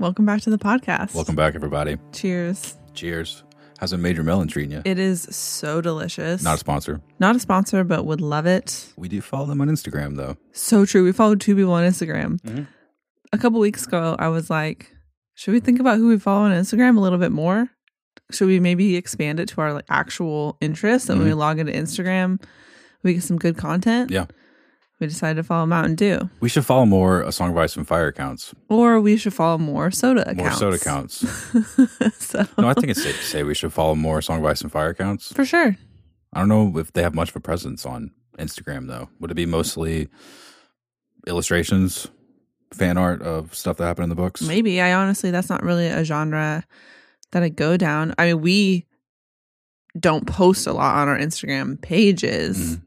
Welcome back to the podcast. Welcome back, everybody. Cheers. Cheers. How's a Major Melon treating you? It is so delicious. Not a sponsor. Not a sponsor, but would love it. We do follow them on Instagram, though. So true. We followed two people on Instagram. Mm-hmm. A couple weeks ago, I was like, should we think about who we follow on Instagram a little bit more? Should we maybe expand it to our like actual interests? And mm-hmm. when we log into Instagram, we get some good content? Yeah. We decided to follow Mountain Dew. We should follow more A Song of Ice and Fire accounts. Or we should follow more soda accounts. More soda accounts. So. No, I think it's safe to say we should follow more A Song of Ice and Fire accounts. For sure. I don't know if they have much of a presence on Instagram, though. Would it be mostly illustrations, fan art of stuff that happened in the books? Maybe. I honestly, that's not really a genre that I go down. I mean, we don't post a lot on our Instagram pages. Mm.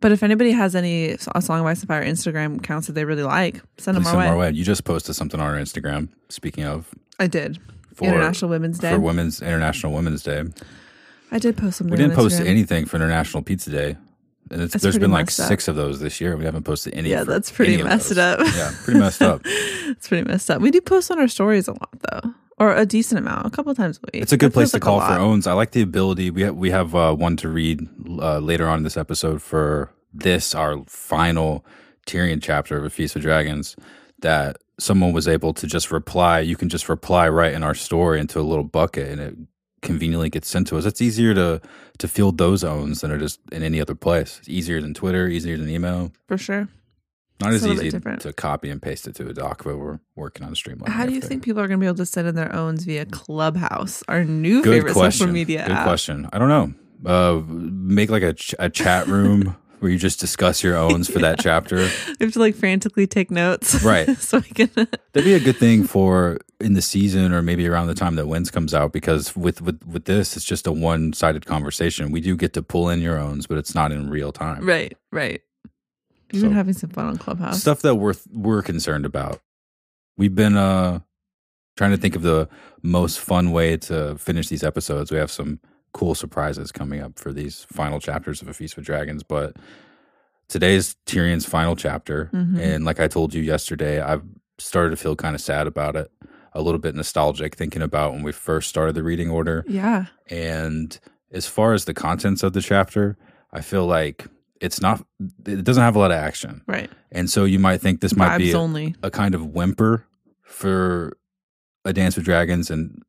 But if anybody has any A Song of Ice and Fire Instagram accounts that they really like, send them our way. You just posted something on our Instagram, speaking of. I did. For International Women's Day. For International Women's Day. I did post something on Instagram. We didn't post anything for International Pizza Day. And there's been like six of those this year. We haven't posted any. Yeah, that's pretty messed up. Yeah, pretty messed up. It's pretty messed up. We do post on our stories a lot, though. Or a decent amount, a couple of times a week. It's a good place to call for owns. I like the ability. We have one to read later on in this episode for this, our final Tyrion chapter of A Feast of Dragons, that someone was able to just reply. You can just reply right in our story into a little bucket, and it conveniently gets sent to us. It's easier to field those owns than it is in any other place. It's easier than Twitter, easier than email. For sure. Not as easy to copy and paste it to a doc, but we're working on a streamline. How do you think people are going to be able to send in their owns via Clubhouse, our new favorite social media app? Good question. I don't know. Make like a chat room where you just discuss your owns for that chapter. We have to like frantically take notes. Right. So we can... That'd be a good thing for in the season or maybe around the time that Winds comes out, because with this, it's just a one-sided conversation. We do get to pull in your owns, but it's not in real time. Right, right. You've been having some fun on Clubhouse. Stuff that we're concerned about. We've been trying to think of the most fun way to finish these episodes. We have some cool surprises coming up for these final chapters of A Feast with Dragons. But today is Tyrion's final chapter. Mm-hmm. And like I told you yesterday, I've started to feel kind of sad about it. A little bit nostalgic, thinking about when we first started the reading order. Yeah. And as far as the contents of the chapter, I feel like... It doesn't have a lot of action. Right. And so you might think this might be a kind of whimper for A Dance with Dragons and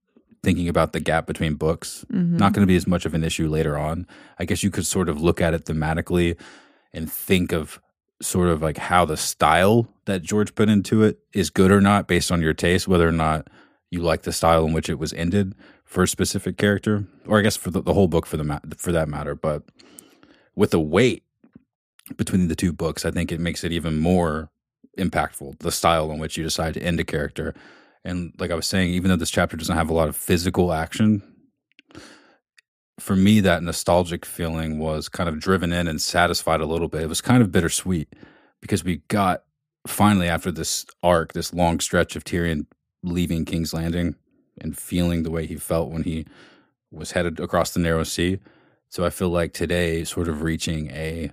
thinking about the gap between books. Mm-hmm. Not going to be as much of an issue later on. I guess you could sort of look at it thematically and think of sort of like how the style that George put into it is good or not based on your taste, whether or not you like the style in which it was ended for a specific character, or I guess for the whole book for that matter. But with the weight between the two books, I think it makes it even more impactful, the style in which you decide to end a character. And like I was saying, even though this chapter doesn't have a lot of physical action, for me that nostalgic feeling was kind of driven in and satisfied a little bit. It was kind of bittersweet because we got finally, after this arc, this long stretch of Tyrion leaving King's Landing and feeling the way he felt when he was headed across the Narrow Sea. So I feel like today sort of reaching a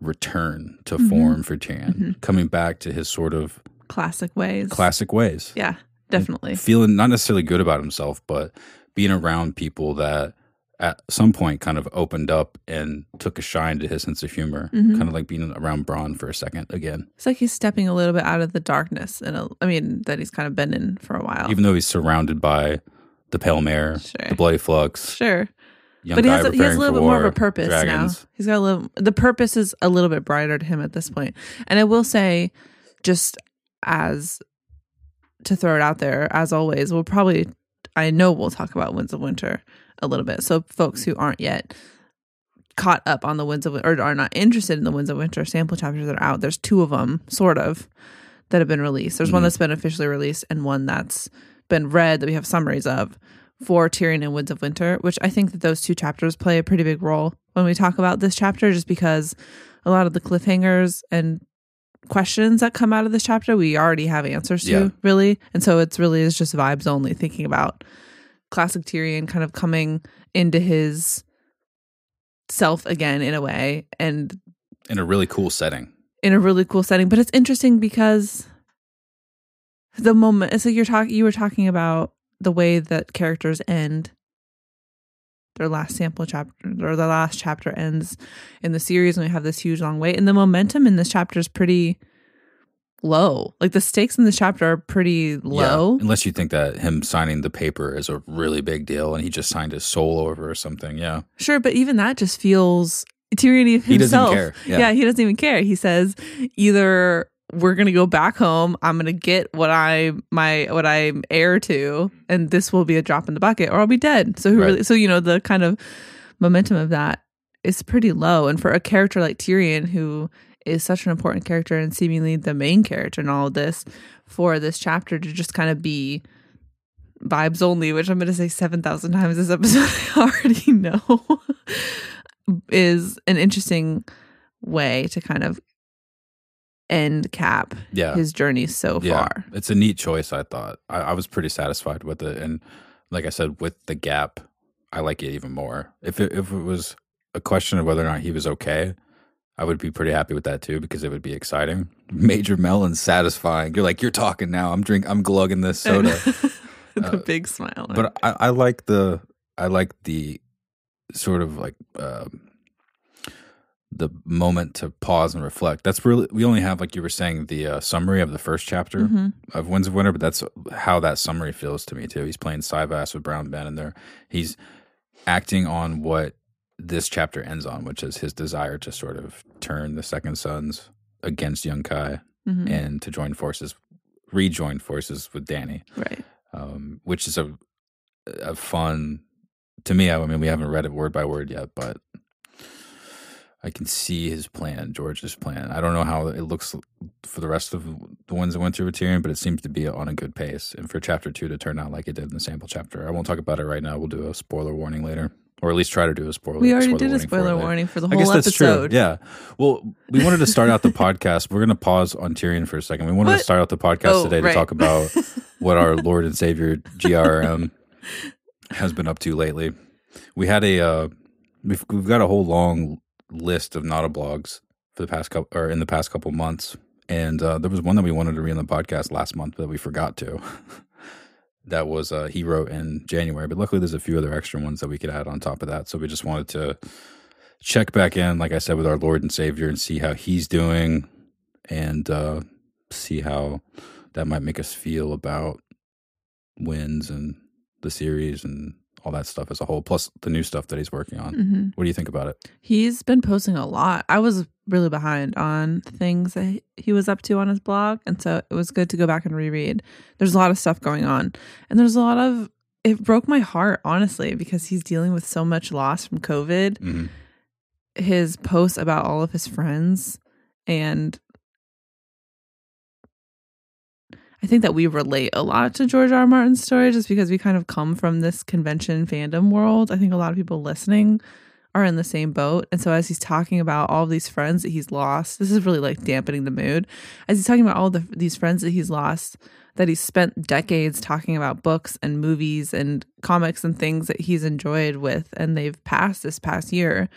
return to mm-hmm. form for Tyrion, mm-hmm. coming back to his sort of classic ways. Yeah, definitely. And feeling not necessarily good about himself, but being around people that at some point kind of opened up and took a shine to his sense of humor, mm-hmm. kind of like being around Bronn for a second again. It's like he's stepping a little bit out of the darkness that he's kind of been in for a while. Even though he's surrounded by the Pale Mare, sure. the Bloody Flux. Sure. But he has a little bit more of a purpose now. He's got the purpose is a little bit brighter to him at this point. And I will say, just as to throw it out there, as always, we'll talk about Winds of Winter a little bit. So folks who aren't yet caught up on the Winds of Winter or are not interested in the Winds of Winter sample chapters that are out, there's two of them, sort of, that have been released. There's mm-hmm. one that's been officially released and one that's been read that we have summaries of. For Tyrion and Winds of Winter, which I think that those two chapters play a pretty big role when we talk about this chapter, just because a lot of the cliffhangers and questions that come out of this chapter, we already have answers to, really. And so it's really is just vibes only, thinking about classic Tyrion kind of coming into his self again in a way. And in a really cool setting. But it's interesting because the moment. So you were talking about the way that characters end. Their last sample chapter, or the last chapter ends in the series, and we have this huge long wait. And the momentum in this chapter is pretty low. Like the stakes in this chapter are pretty low. Yeah, unless you think that him signing the paper is a really big deal and he just signed his soul over or something. Yeah. Sure. But even that just feels tyranny of himself. He doesn't care. Yeah. He doesn't even care. He says either we're going to go back home. I'm going to get what I'm heir to, and this will be a drop in the bucket, or I'll be dead. So so, you know, the kind of momentum of that is pretty low. And for a character like Tyrion, who is such an important character and seemingly the main character in all of this, for this chapter to just kind of be vibes only, which I'm going to say 7,000 times this episode, I already know, is an interesting way to kind of end cap his journey so far. It's a neat choice, I thought. I was pretty satisfied with it. And like I said, with the gap, I like it even more. If it was a question of whether or not he was okay, I would be pretty happy with that too, because it would be exciting. Major Melon's satisfying. You're like, you're talking now. I'm glugging this soda. The big smile. But I like the sort of like the moment to pause and reflect. That's really, we only have, like you were saying, the summary of the first chapter of Winds of Winter, but that's how that summary feels to me too. He's playing Syvas with Brown Ben in there. He's acting on what this chapter ends on, which is his desire to sort of turn the Second Sons against Yunkai and to rejoin forces with Dany. Right. Which is a fun, to me, I mean, we haven't read it word by word yet, but I can see his plan, George's plan. I don't know how it looks for the rest of the Winds of Winter with Tyrion, but it seems to be on a good pace. And for chapter 2 to turn out like it did in the sample chapter, I won't talk about it right now. We'll do a spoiler warning later. Or at least try to do a spoiler. We already did a spoiler warning for the whole episode. I guess that's true. Yeah. Well, we wanted to start out the podcast. We're going to pause on Tyrion for a second. We wanted to start out the podcast today to talk about what our Lord and Savior GRM has been up to lately. We had a we've got a whole long list of Nada blogs in the past couple months, and there was one that we wanted to read on the podcast last month that we forgot to. That was he wrote in January, but luckily there's a few other extra ones that we could add on top of that. So we just wanted to check back in, like I said, with our Lord and Savior and see how he's doing, and see how that might make us feel about wins and the series and all that stuff as a whole, plus the new stuff that he's working on. Mm-hmm. What do you think about it? He's been posting a lot. I was really behind on things that he was up to on his blog, and so it was good to go back and reread. There's a lot of stuff going on, and there's a lot of, it broke my heart, honestly, because he's dealing with so much loss from COVID. Mm-hmm. His posts about all of his friends, and I think that we relate a lot to George R. R. Martin's story just because we kind of come from this convention fandom world. I think a lot of people listening are in the same boat. And so as he's talking about all of these friends that he's lost, this is really like dampening the mood. As he's talking about all these friends that he's lost, that he's spent decades talking about books and movies and comics and things that he's enjoyed with, and they've passed this past year,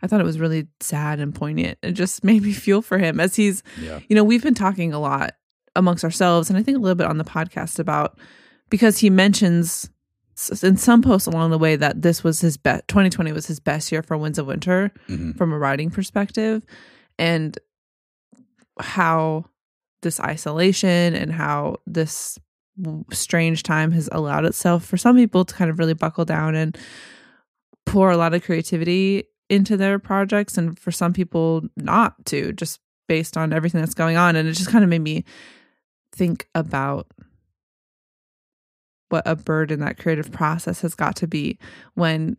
I thought it was really sad and poignant. It just made me feel for him as he's, you know, we've been talking a lot amongst ourselves, and I think a little bit on the podcast about, because he mentions in some posts along the way that this was his best, 2020 was his best year for Winds of Winter from a writing perspective, and how this isolation and how this strange time has allowed itself for some people to kind of really buckle down and pour a lot of creativity into their projects, and for some people not to, just based on everything that's going on. And it just kind of made me think about what a burden that creative process has got to be when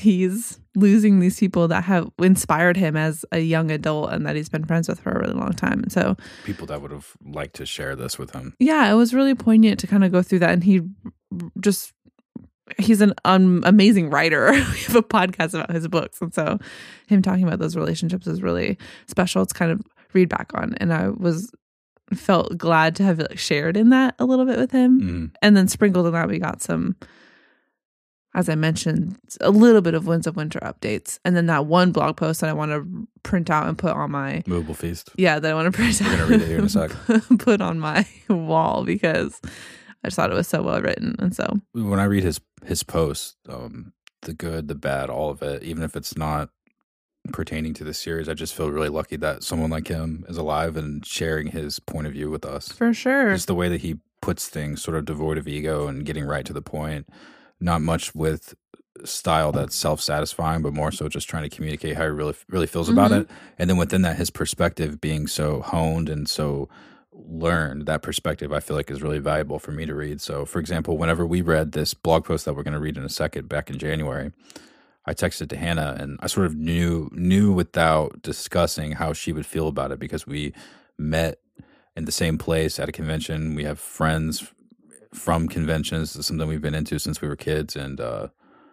he's losing these people that have inspired him as a young adult and that he's been friends with for a really long time. And so people that would have liked to share this with him. Yeah, it was really poignant to kind of go through that. And he's an amazing writer. We have a podcast about his books. And so him talking about those relationships is really special to kind of read back on. And I felt glad to have shared in that a little bit with him. And then sprinkled in that, we got some as I mentioned, a little bit of Winds of Winter updates. And then that one blog post that I want to print out and put on my... Moveable Feast. Yeah, that I want to print out. We're going to read it here in a sec. Put on my wall because I just thought it was so well written. And so... When I read his post, the good, the bad, all of it, even if it's not pertaining to the series, I just feel really lucky that someone like him is alive and sharing his point of view with us. For sure. Just the way that he puts things sort of devoid of ego and getting right to the point. Not much with style that's self-satisfying, but more so just trying to communicate how he really feels about it. And then within that, his perspective being so honed and so learned, that perspective I feel like is really valuable for me to read. So, for example, whenever we read this blog post that we're going to read in a second back in January, I texted to Hannah, and I sort of knew without discussing how she would feel about it because we met in the same place at a convention. We have friends from conventions. It's something we've been into since we were kids, and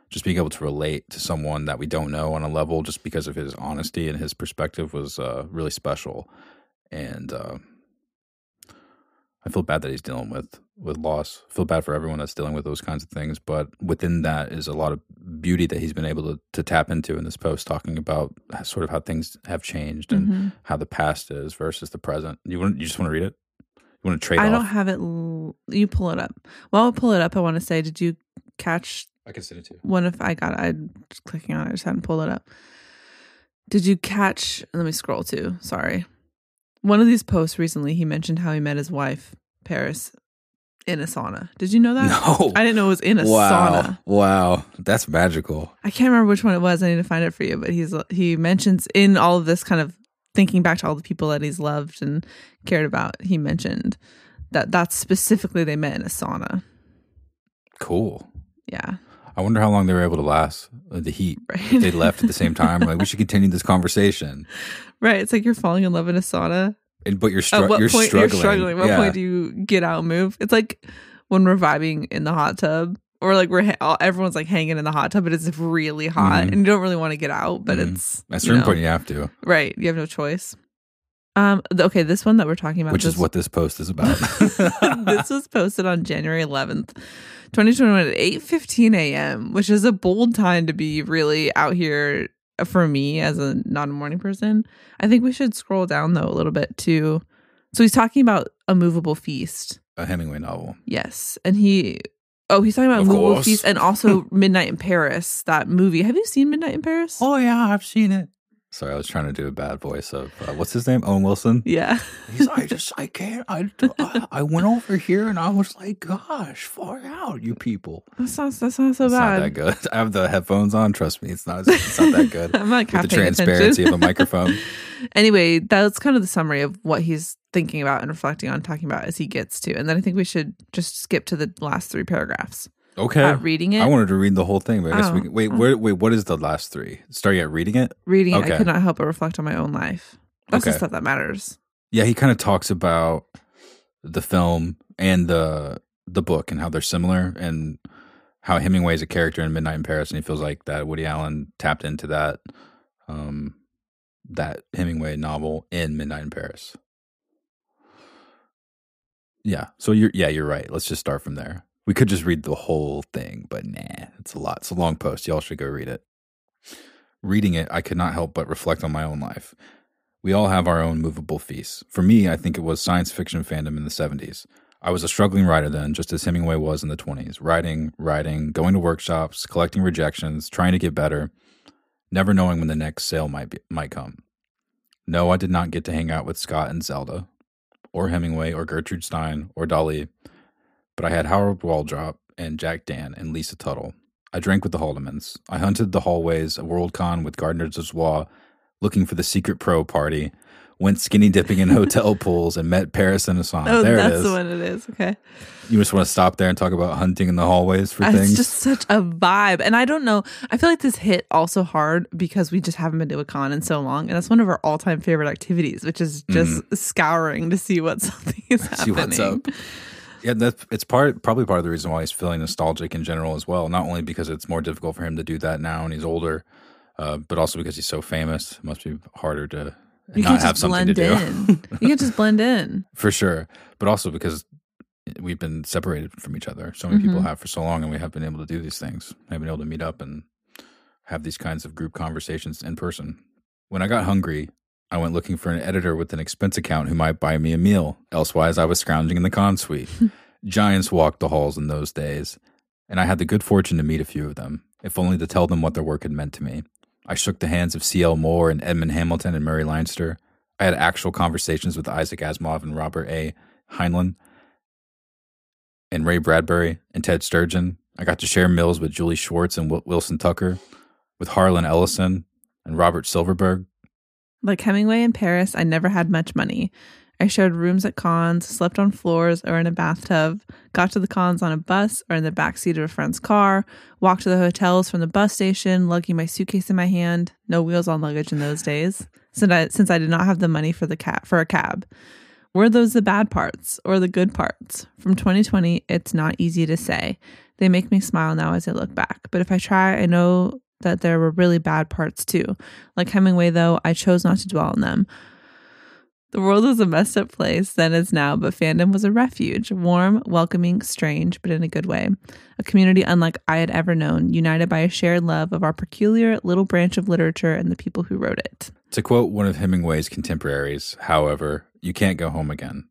just being able to relate to someone that we don't know on a level just because of his honesty and his perspective was really special. And I feel bad that he's dealing with loss. I feel bad for everyone that's dealing with those kinds of things, but within that is a lot of beauty that he's been able to tap into in this post, talking about sort of how things have changed and how the past is versus the present. You just want to read it? You want to trade off? I don't have it. You pull it up. While I pull it up, I want to say, did you catch? I can send it to you. One if I got it. I'm just clicking on it. I just hadn't pulled it up. Did you catch? Let me scroll too. Sorry. One of these posts recently, he mentioned how he met his wife, Paris, in a sauna. Did you know that? No. I didn't know it was in a sauna. Wow. That's magical. I can't remember which one it was. I need to find it for you. But he mentions in all of this kind of thinking back to all the people that he's loved and cared about, he mentioned that's specifically they met in a sauna. Cool. Yeah. I wonder how long they were able to last the heat. Right. If they left at the same time. Like, we should continue this conversation. Right. It's like you're falling in love in a sauna. But you're struggling. What point do you get out and move? It's like when we're vibing in the hot tub. Or like everyone's like hanging in the hot tub, but it's really hot and you don't really want to get out, but it's... At a certain point, you have to. Right. You have no choice. Okay, this one that we're talking about... Which is what this post is about. This was posted on January 11th, 2021 at 8:15 a.m., which is a bold time to be really out here for me as a non-morning person. I think we should scroll down, though, a little bit too. So he's talking about A Moveable Feast. A Hemingway novel. Yes. And he's talking about Moveable Feast and also Midnight in Paris, that movie. Have you seen Midnight in Paris? Oh, yeah, I've seen it. Sorry, I was trying to do a bad voice of, what's his name? Owen Wilson? Yeah. He's like, I can't. I went over here and I was like, gosh, far out, you people. That's not so bad. It's not that good. I have the headphones on. Trust me, it's not that good. I'm not with the transparency of a microphone. Anyway, that's kind of the summary of what he's thinking about and reflecting on, talking about as he gets to. And then I think we should just skip to the last three paragraphs. Okay. Reading it. I wanted to read the whole thing, but I guess we can. Wait, what is the last three? Starting at reading it? Reading it. Okay. I could not help but reflect on my own life. That's the stuff that matters. Yeah, he kind of talks about the film and the book and how they're similar and how Hemingway is a character in Midnight in Paris, and he feels like that Woody Allen tapped into that that Hemingway novel in Midnight in Paris. Yeah. So you're right. Let's just start from there. We could just read the whole thing, but nah, it's a lot. It's a long post. Y'all should go read it. Reading it, I could not help but reflect on my own life. We all have our own moveable feasts. For me, I think it was science fiction fandom in the 70s. I was a struggling writer then, just as Hemingway was in the 20s. Writing, going to workshops, collecting rejections, trying to get better, never knowing when the next sale might come. No, I did not get to hang out with Scott and Zelda, or Hemingway, or Gertrude Stein, or Dali. But I had Howard Waldrop and Jack Dan and Lisa Tuttle. I drank with the Haldemans. I hunted the hallways at WorldCon with Gardner Dozois, looking for the secret pro party. Went skinny dipping in hotel pools and met Paris in a sauna. Oh, there it is. That's what it is. Okay. You just want to stop there and talk about hunting in the hallways for things? It's just such a vibe. And I don't know. I feel like this hit also hard because we just haven't been to a con in so long. And that's one of our all-time favorite activities, which is just scouring to see what something is happening. See what's up. Yeah, it's probably part of the reason why he's feeling nostalgic in general as well. Not only because it's more difficult for him to do that now and he's older, but also because he's so famous. It must be harder to not have something to do. You can just blend in. For sure. But also because we've been separated from each other. So many people have for so long, and we have been able to do these things. I've been able to meet up and have these kinds of group conversations in person. When I got hungry, I went looking for an editor with an expense account who might buy me a meal. Elsewise, I was scrounging in the con suite. Giants walked the halls in those days, and I had the good fortune to meet a few of them, if only to tell them what their work had meant to me. I shook the hands of C.L. Moore and Edmund Hamilton and Murray Leinster. I had actual conversations with Isaac Asimov and Robert A. Heinlein and Ray Bradbury and Ted Sturgeon. I got to share meals with Julie Schwartz and Wilson Tucker, with Harlan Ellison and Robert Silverberg. Like Hemingway in Paris, I never had much money. I shared rooms at cons, slept on floors or in a bathtub, got to the cons on a bus or in the backseat of a friend's car, walked to the hotels from the bus station, lugging my suitcase in my hand. No wheels on luggage in those days, since I did not have the money for a cab. Were those the bad parts or the good parts? From 2020, it's not easy to say. They make me smile now as I look back. But if I try, I know that there were really bad parts too. Like Hemingway, though, I chose not to dwell on them. The world is a messed up place then as now, but fandom was a refuge, warm, welcoming, strange, but in a good way. A community unlike I had ever known, united by a shared love of our peculiar little branch of literature and the people who wrote it. To quote one of Hemingway's contemporaries, however, you can't go home again.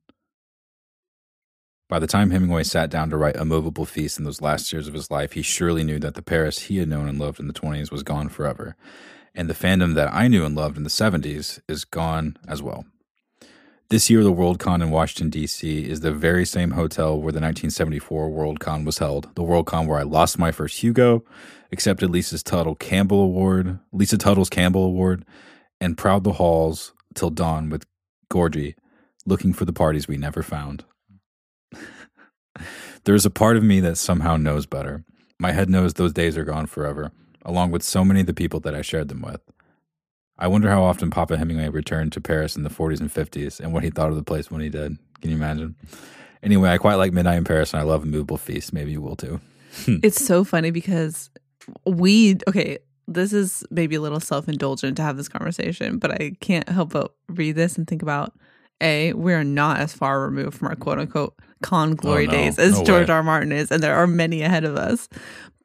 By the time Hemingway sat down to write A Moveable Feast in those last years of his life, he surely knew that the Paris he had known and loved in the 20s was gone forever, and the fandom that I knew and loved in the 70s is gone as well. This year, the WorldCon in Washington, D.C. is the very same hotel where the 1974 WorldCon was held. The WorldCon where I lost my first Hugo, accepted Lisa Tuttle's Campbell Award, and prowled the halls till dawn with Gorgie, looking for the parties we never found. There is a part of me that somehow knows better. My head knows those days are gone forever, along with so many of the people that I shared them with. I wonder how often Papa Hemingway returned to Paris in the 40s and 50s and what he thought of the place when he did. Can you imagine? Anyway, I quite like Midnight in Paris and I love A Moveable Feast. Maybe you will too. It's so funny because this is maybe a little self-indulgent to have this conversation, but I can't help but read this and think about, A, we're not as far removed from our quote-unquote con glory days as George R. R. Martin is, and there are many ahead of us.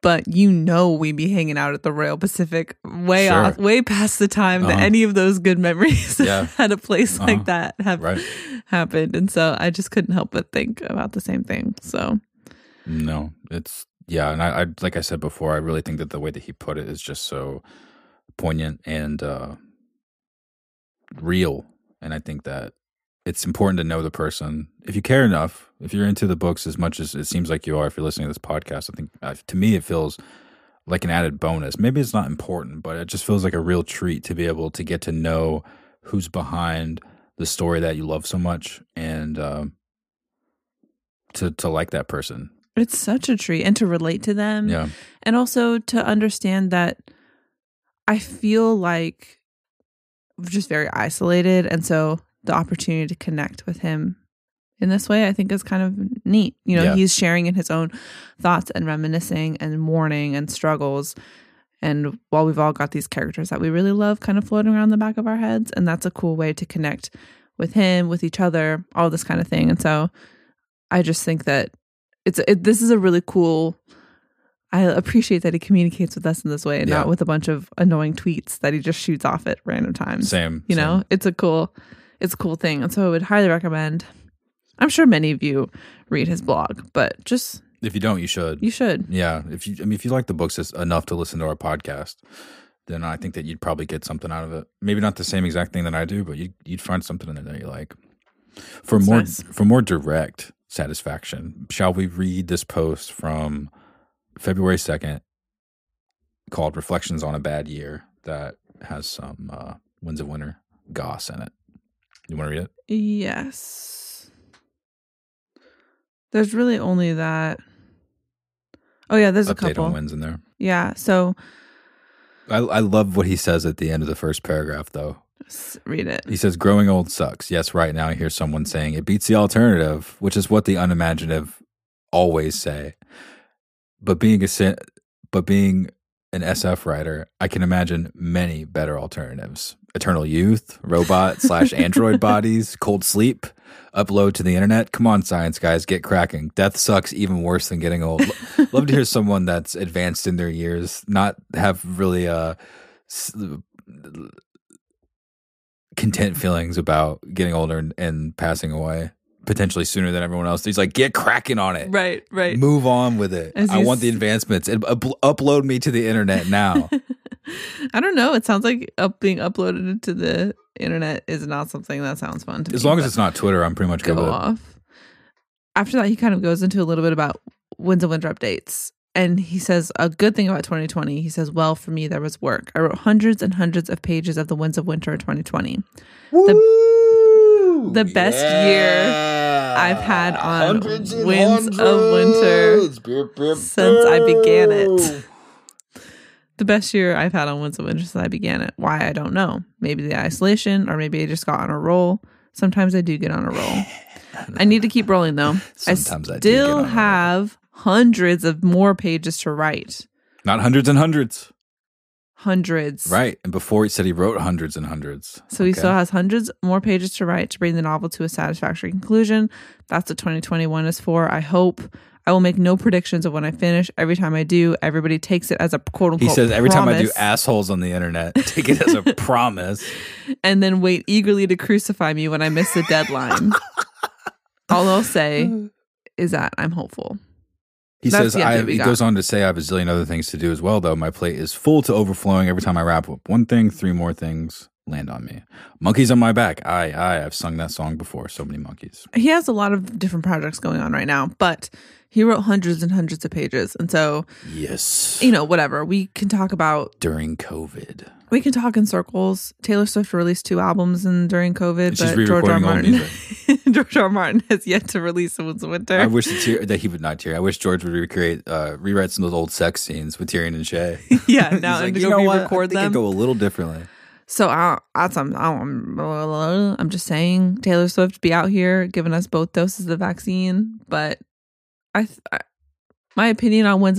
But we'd be hanging out at the Royal Pacific way past the time that any of those good memories at a place like that have happened. And so I just couldn't help but think about the same thing. So no, it's and I like I said before, I really think that the way that he put it is just so poignant and real. And I think that it's important to know the person. If you care enough, if you're into the books as much as it seems like you are, if you're listening to this podcast, I think to me it feels like an added bonus. Maybe it's not important, but it just feels like a real treat to be able to get to know who's behind the story that you love so much and to like that person. It's such a treat, and to relate to them. Yeah. And also to understand that I feel like I'm just very isolated, and so the opportunity to connect with him in this way, I think, is kind of neat. You know, he's sharing in his own thoughts and reminiscing and mourning and struggles. And while we've all got these characters that we really love kind of floating around the back of our heads, and that's a cool way to connect with him, with each other, all this kind of thing. And so I just think that this is a really cool, I appreciate that he communicates with us in this way and not with a bunch of annoying tweets that he just shoots off at random times. Same. Know, it's a cool thing. And so I would highly recommend, I'm sure many of you read his blog, but just, if you don't, you should. You should. Yeah. If you like the books enough to listen to our podcast, then I think that you'd probably get something out of it. Maybe not the same exact thing that I do, but you'd find something in there that you like. For more direct satisfaction, shall we read this post from February 2nd called Reflections on a Bad Year that has some Winds of Winter goss in it? You want to read it? Yes. There's really only that. Oh, yeah, there's a couple. Update on Winds in there. Yeah, so. I love what he says at the end of the first paragraph, though. Just read it. He says, growing old sucks. Yes, right now I hear someone saying, it beats the alternative, which is what the unimaginative always say. But being an SF writer, I can imagine many better alternatives. Eternal youth, robot / android bodies, cold sleep, upload to the internet. Come on, science guys, get cracking. Death sucks even worse than getting old. Love to hear someone that's advanced in their years, not have really content feelings about getting older and passing away. Potentially sooner than everyone else. He's like, get cracking on it. Right, right. Move on with it. I want the advancements. Upload me to the internet now. I don't know. It sounds like being uploaded to the internet is not something that sounds fun to me. As long as it's not Twitter, I'm pretty much good with it. After that, he kind of goes into a little bit about Winds of Winter updates. And he says, a good thing about 2020, he says, well, for me, there was work. I wrote hundreds and hundreds of pages of the Winds of Winter 2020. Woo! The best year I've had on Winds of Winter since I began it. The best year I've had on Winds of Winter since I began it. Why, I don't know. Maybe the isolation, or maybe I just got on a roll. Sometimes I do get on a roll. I need to keep rolling, though. I still have hundreds of more pages to write. Not hundreds and hundreds. Hundreds. Right. And before he said he wrote hundreds and hundreds. So he still has hundreds more pages to write to bring the novel to a satisfactory conclusion. That's what 2021 is for. I hope. I will make no predictions of when I finish. Every time I do, everybody takes it as a quote-unquote promise. He says every time I do assholes on the internet, take it as a promise. And then wait eagerly to crucify me when I miss the deadline. All I'll say is that I'm hopeful. He says, he goes on to say, I have a zillion other things to do as well, though. My plate is full to overflowing. Every time I wrap up one thing, three more things land on me. Monkeys on my back. I've sung that song before. So many monkeys. He has a lot of different projects going on right now, but he wrote hundreds and hundreds of pages. And so, yes, you know, whatever. We can talk about... during COVID. We can talk in circles. Taylor Swift released 2 albums during COVID, and but George R. Martin... George R. Martin has yet to release The Winds of Winter. I wish that he would not tear. I wish George would rewrite some of those old sex scenes with Tyrion and Shay. Yeah, now I'm going to record them. I think it go a little differently. So I'm just saying, Taylor Swift be out here giving us both doses of the vaccine. But my opinion on when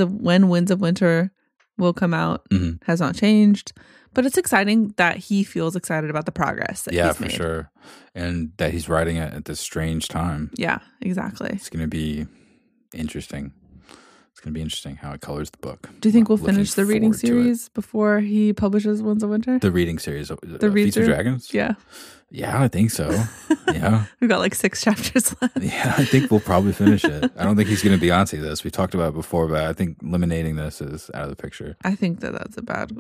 Winds of Winter will come out has not changed. But it's exciting that he feels excited about the progress that he's made. Yeah, for sure. And that he's writing it at this strange time. Yeah, exactly. It's going to be interesting. It's going to be interesting how it colors the book. Do you think we'll finish the reading series before he publishes Winds of Winter? The reading series? The Feast of Dragons? Yeah. Yeah, I think so. Yeah. We've got 6 chapters left. Yeah, I think we'll probably finish it. I don't think he's going to Beyonce this. We talked about it before, but I think eliminating this is out of the picture. I think that's a bad...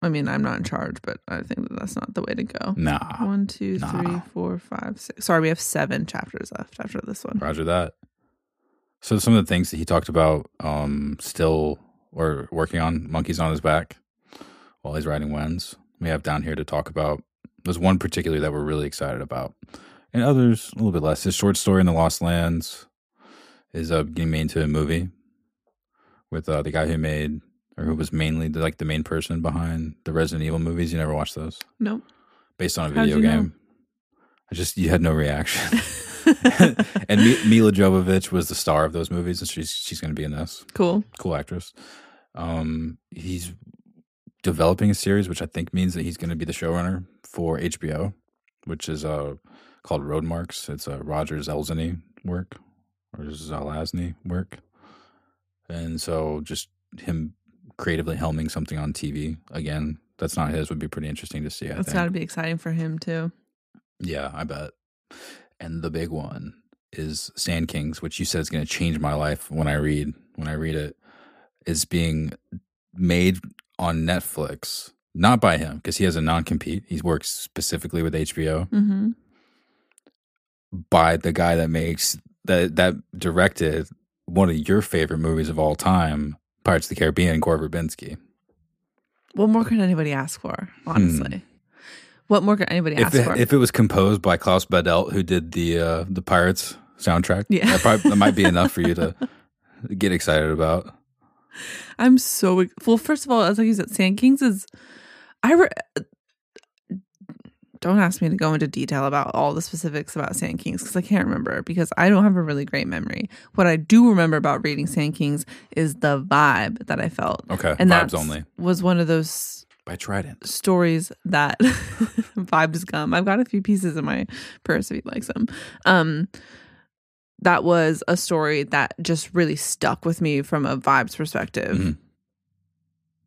I mean, I'm not in charge, but I think that's not the way to go. Nah. 3, 4, 5, 6. Sorry, we have 7 chapters left after this one. Roger that. So some of the things that he talked about still or working on, monkeys on his back while he's riding winds. We have down here to talk about. There's one particular that we're really excited about. And others, a little bit less. His short story in The Lost Lands is getting made into a movie with the guy who made... or who was mainly the main person behind the Resident Evil movies. You never watched those? No. Nope. Based on a video game. Know? You had no reaction. And Mila Jovovich was the star of those movies, and she's going to be in this. Cool actress. He's developing a series, which I think means that he's going to be the showrunner for HBO, which is called Roadmarks. It's a Roger Zelazny work, or Zelazny work, and so just him creatively helming something on TV again that's not his would be pretty interesting to see. I think it's got to be exciting for him too. Yeah, I bet. And the big one is Sand Kings, which you said is going to change my life when I read it, is being made on Netflix, not by him because he has a non-compete. He works specifically with HBO. Mm-hmm. By the guy that makes that directed one of your favorite movies of all time. Pirates of the Caribbean, Gore Verbinski. What more could anybody ask for, honestly? What more could anybody ask for? If it was composed by Klaus Badelt, who did the Pirates soundtrack, that might be enough for you to get excited about. I'm so... Well, first of all, as you said, Sand Kings is... Don't ask me to go into detail about all the specifics about Sand Kings because I can't remember, because I don't have a really great memory. What I do remember about reading Sand Kings is the vibe that I felt. Okay, and vibes only. Was one of those by Trident stories that vibes gum. I've got a few pieces in my purse if you'd like some. That was a story that just really stuck with me from a vibes perspective. Mm-hmm.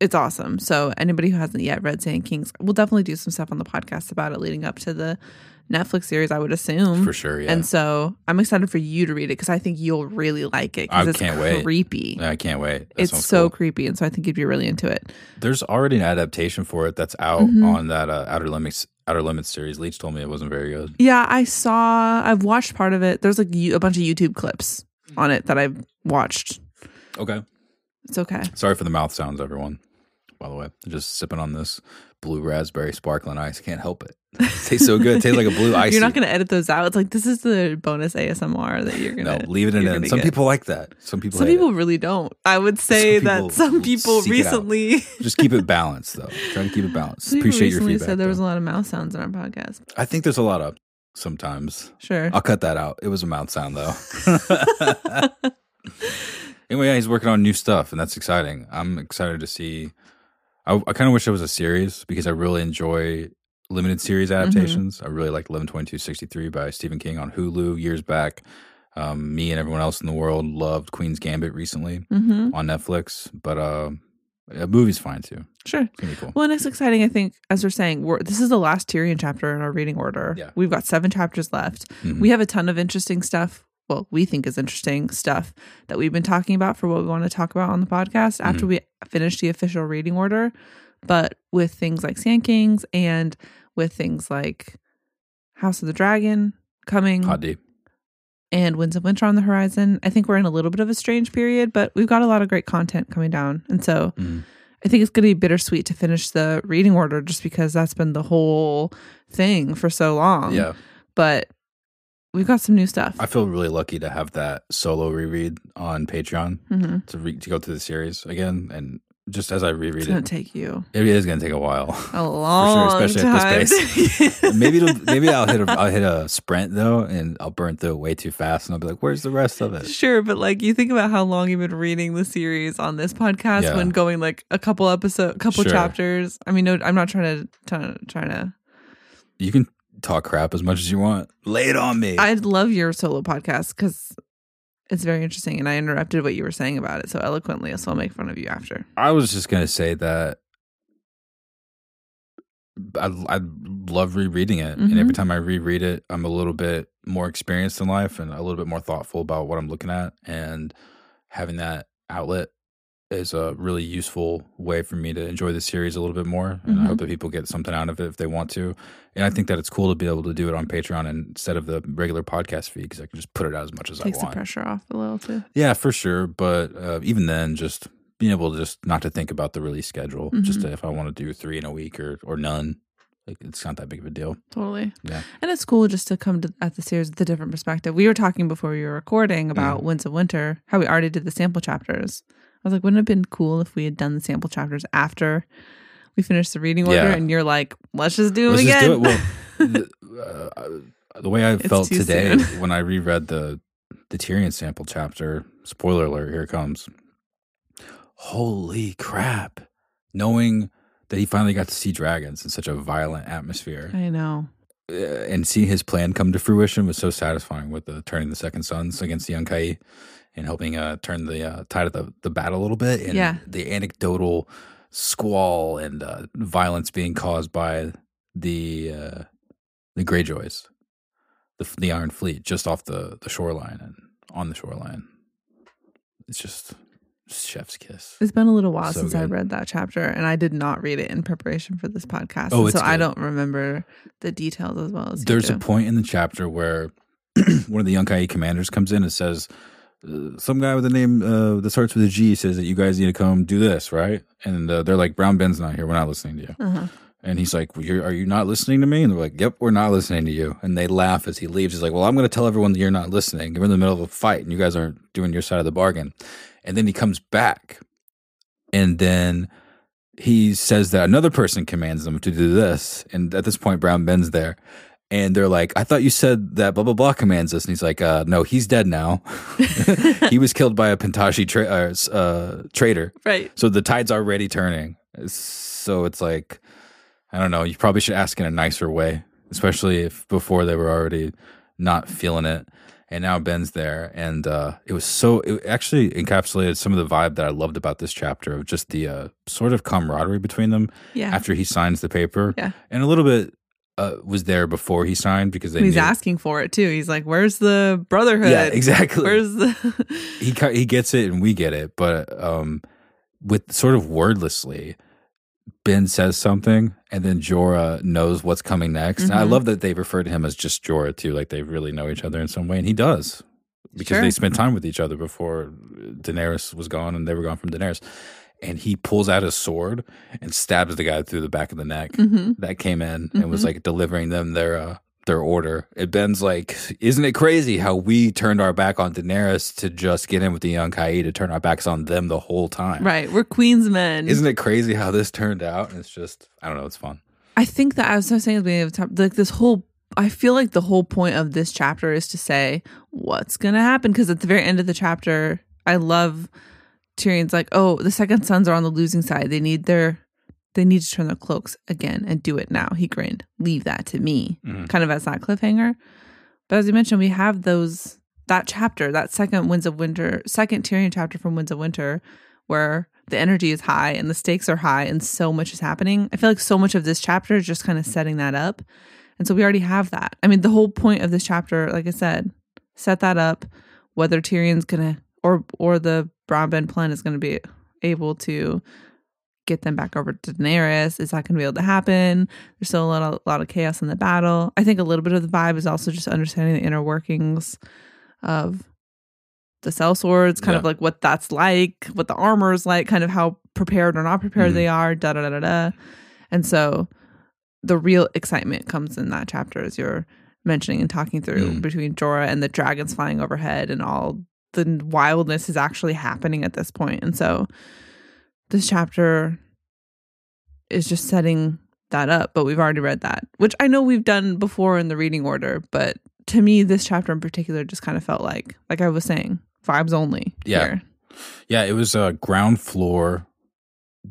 It's awesome. So anybody who hasn't yet read Sand Kings, we'll definitely do some stuff on the podcast about it leading up to the Netflix series, I would assume. For sure, yeah. And so I'm excited for you to read it because I think you'll really like it because it's creepy. I can't wait. It's so creepy, and so I think you'd be really into it. There's already an adaptation for it that's out on that Outer Limits series. Leach told me it wasn't very good. Yeah, I've watched part of it. There's like a bunch of YouTube clips on it that I've watched. Okay. It's okay. Sorry for the mouth sounds, everyone. By the way, just sipping on this blue raspberry sparkling ice. Can't help it. It tastes so good. It tastes like a blue ice. You're not going to edit those out. It's like, this is the bonus ASMR that you're going to. No, leave it in. Some people like that. Some people really don't. I would say that some people recently. Just keep it balanced, though. Try to keep it balanced. Some appreciate your feedback. You said there was a lot of mouth sounds in our podcast. I think there's a lot of sometimes. Sure. I'll cut that out. It was a mouth sound, though. Anyway, yeah, he's working on new stuff, and that's exciting. I'm excited to see. I kind of wish it was a series because I really enjoy limited series adaptations. Mm-hmm. I really liked 11/22/63 by Stephen King on Hulu years back. Me and everyone else in the world loved Queen's Gambit recently on Netflix, but a movie's fine too. Sure. It's going to be cool. Well, and it's exciting, I think, as we're saying, this is the last Tyrion chapter in our reading order. Yeah. We've got 7 chapters left. Mm-hmm. We have a ton of interesting stuff. Well, we think is interesting stuff that we've been talking about for what we want to talk about on the podcast after we finish the official reading order. But with things like Sand Kings and with things like House of the Dragon coming and Winds of Winter on the horizon, I think we're in a little bit of a strange period, but we've got a lot of great content coming down. And so I think it's going to be bittersweet to finish the reading order just because that's been the whole thing for so long. Yeah, but we've got some new stuff. I feel really lucky to have that solo reread on Patreon to go through the series again. And just as I reread it's gonna take you. It is going to take a while. A long for sure, especially time. At this pace. Maybe I'll hit a sprint, though, and I'll burn through it way too fast. And I'll be like, where's the rest of it? Sure. But like, you think about how long you've been reading the series on this podcast when going like a couple episodes, couple chapters. I mean, no, I'm not trying to. You can talk crap as much as you want. Lay it on me. I love your solo podcast because it's very interesting, and I interrupted what you were saying about it so eloquently, so I'll make fun of you after. I was just going to say that I love rereading it, and every time I reread it, I'm a little bit more experienced in life and a little bit more thoughtful about what I'm looking at, and having that outlet is a really useful way for me to enjoy the series a little bit more. And I hope that people get something out of it if they want to. And I think that it's cool to be able to do it on Patreon instead of the regular podcast feed because I can just put it out as much as I want. Takes the pressure off a little too. Yeah, for sure. But even then, just being able to just not to think about the release schedule, just if I want to do 3 in a week or none. Like, it's not that big of a deal. Totally. Yeah. And it's cool just to come at the series with a different perspective. We were talking before we were recording about Winds of Winter, how we already did the sample chapters. I was like, wouldn't it have been cool if we had done the sample chapters after we finished the reading order? Yeah. And you're like, let's just do it again. Well, the way I felt today when I reread the Tyrion sample chapter, spoiler alert, here it comes. Holy crap. Knowing that he finally got to see dragons in such a violent atmosphere. I know. And seeing his plan come to fruition was so satisfying with the turning the Second Sons against the Yunkai. And helping turn the tide of the battle a little bit. And the anecdotal squall and violence being caused by the Greyjoys, the Iron Fleet, just off the shoreline and on the shoreline. It's just chef's kiss. It's been a little while since I read that chapter, and I did not read it in preparation for this podcast. Oh, it's so good. I don't remember the details as well as There's a point in the chapter where one of the Yunkai commanders comes in and says, some guy with a name that starts with a G says that you guys need to come do this, right? And they're like, Brown Ben's not here. We're not listening to you. And he's like, well, are you not listening to me? And they're like, yep, we're not listening to you. And they laugh as he leaves. He's like, well, I'm going to tell everyone that you're not listening. We're in the middle of a fight, and you guys aren't doing your side of the bargain. And then he comes back, and then he says that another person commands them to do this. And at this point, Brown Ben's there. And they're like, I thought you said that blah, blah, blah commands us. And he's like, no, he's dead now. He was killed by a Pentashi traitor. Right. So the tide's already turning. So it's like, I don't know. You probably should ask in a nicer way, especially if before they were already not feeling it. And now Ben's there. And it actually encapsulated some of the vibe that I loved about this chapter of just the sort of camaraderie between them after he signs the paper. Yeah. And a little bit. Was there before he signed because he's asking for it too. He's like, "Where's the brotherhood?" Yeah, exactly. Where's the he gets it and we get it, but with sort of wordlessly, Ben says something, and then Jorah knows what's coming next. Mm-hmm. And I love that they refer to him as just Jorah too, like they really know each other in some way, and he does because they spent time with each other before Daenerys was gone, and they were gone from Daenerys. And he pulls out his sword and stabs the guy through the back of the neck that came in and was like delivering them their order. And Ben's like, isn't it crazy how we turned our back on Daenerys to just get in with the Yunkai, to turn our backs on them the whole time? Right. We're Queen's men. Isn't it crazy how this turned out? And it's just, I don't know, it's fun. I think that I was saying at the beginning of the time, like this whole, I feel like the whole point of this chapter is to say what's going to happen. Because at the very end of the chapter, I love Tyrion's like, oh, the second sons are on the losing side. They need to turn their cloaks again and do it now. He grinned. Leave that to me. Mm-hmm. Kind of as that cliffhanger. But as you mentioned, we have that chapter, that second Tyrion chapter from Winds of Winter, where the energy is high and the stakes are high and so much is happening. I feel like so much of this chapter is just kind of setting that up. And so we already have that. I mean, the whole point of this chapter, like I said, set that up, whether Tyrion's gonna or the Brown Ben plan is going to be able to get them back over to Daenerys. Is that going to be able to happen? There's still a lot of chaos in the battle. I think a little bit of the vibe is also just understanding the inner workings of the sellswords, kind of like what that's like, what the armor is like, kind of how prepared or not prepared they are, da-da-da-da-da. And so the real excitement comes in that chapter, as you're mentioning and talking through, between Jorah and the dragons flying overhead and all the wildness is actually happening at this point. And so this chapter is just setting that up, but we've already read that, which I know we've done before in the reading order, but to me, this chapter in particular just kind of felt like I was saying, vibes only. Yeah. Here. Yeah. It was a ground floor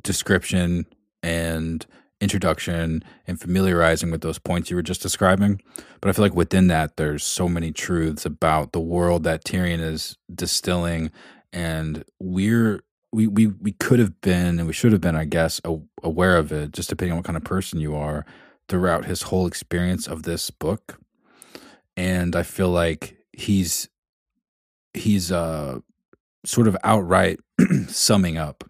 description and introduction and familiarizing with those points you were just describing. But I feel like within that, there's so many truths about the world that Tyrion is distilling. And we could have been, and we should have been, I guess, aware of it, just depending on what kind of person you are, throughout his whole experience of this book. And I feel like he's sort of outright summing up.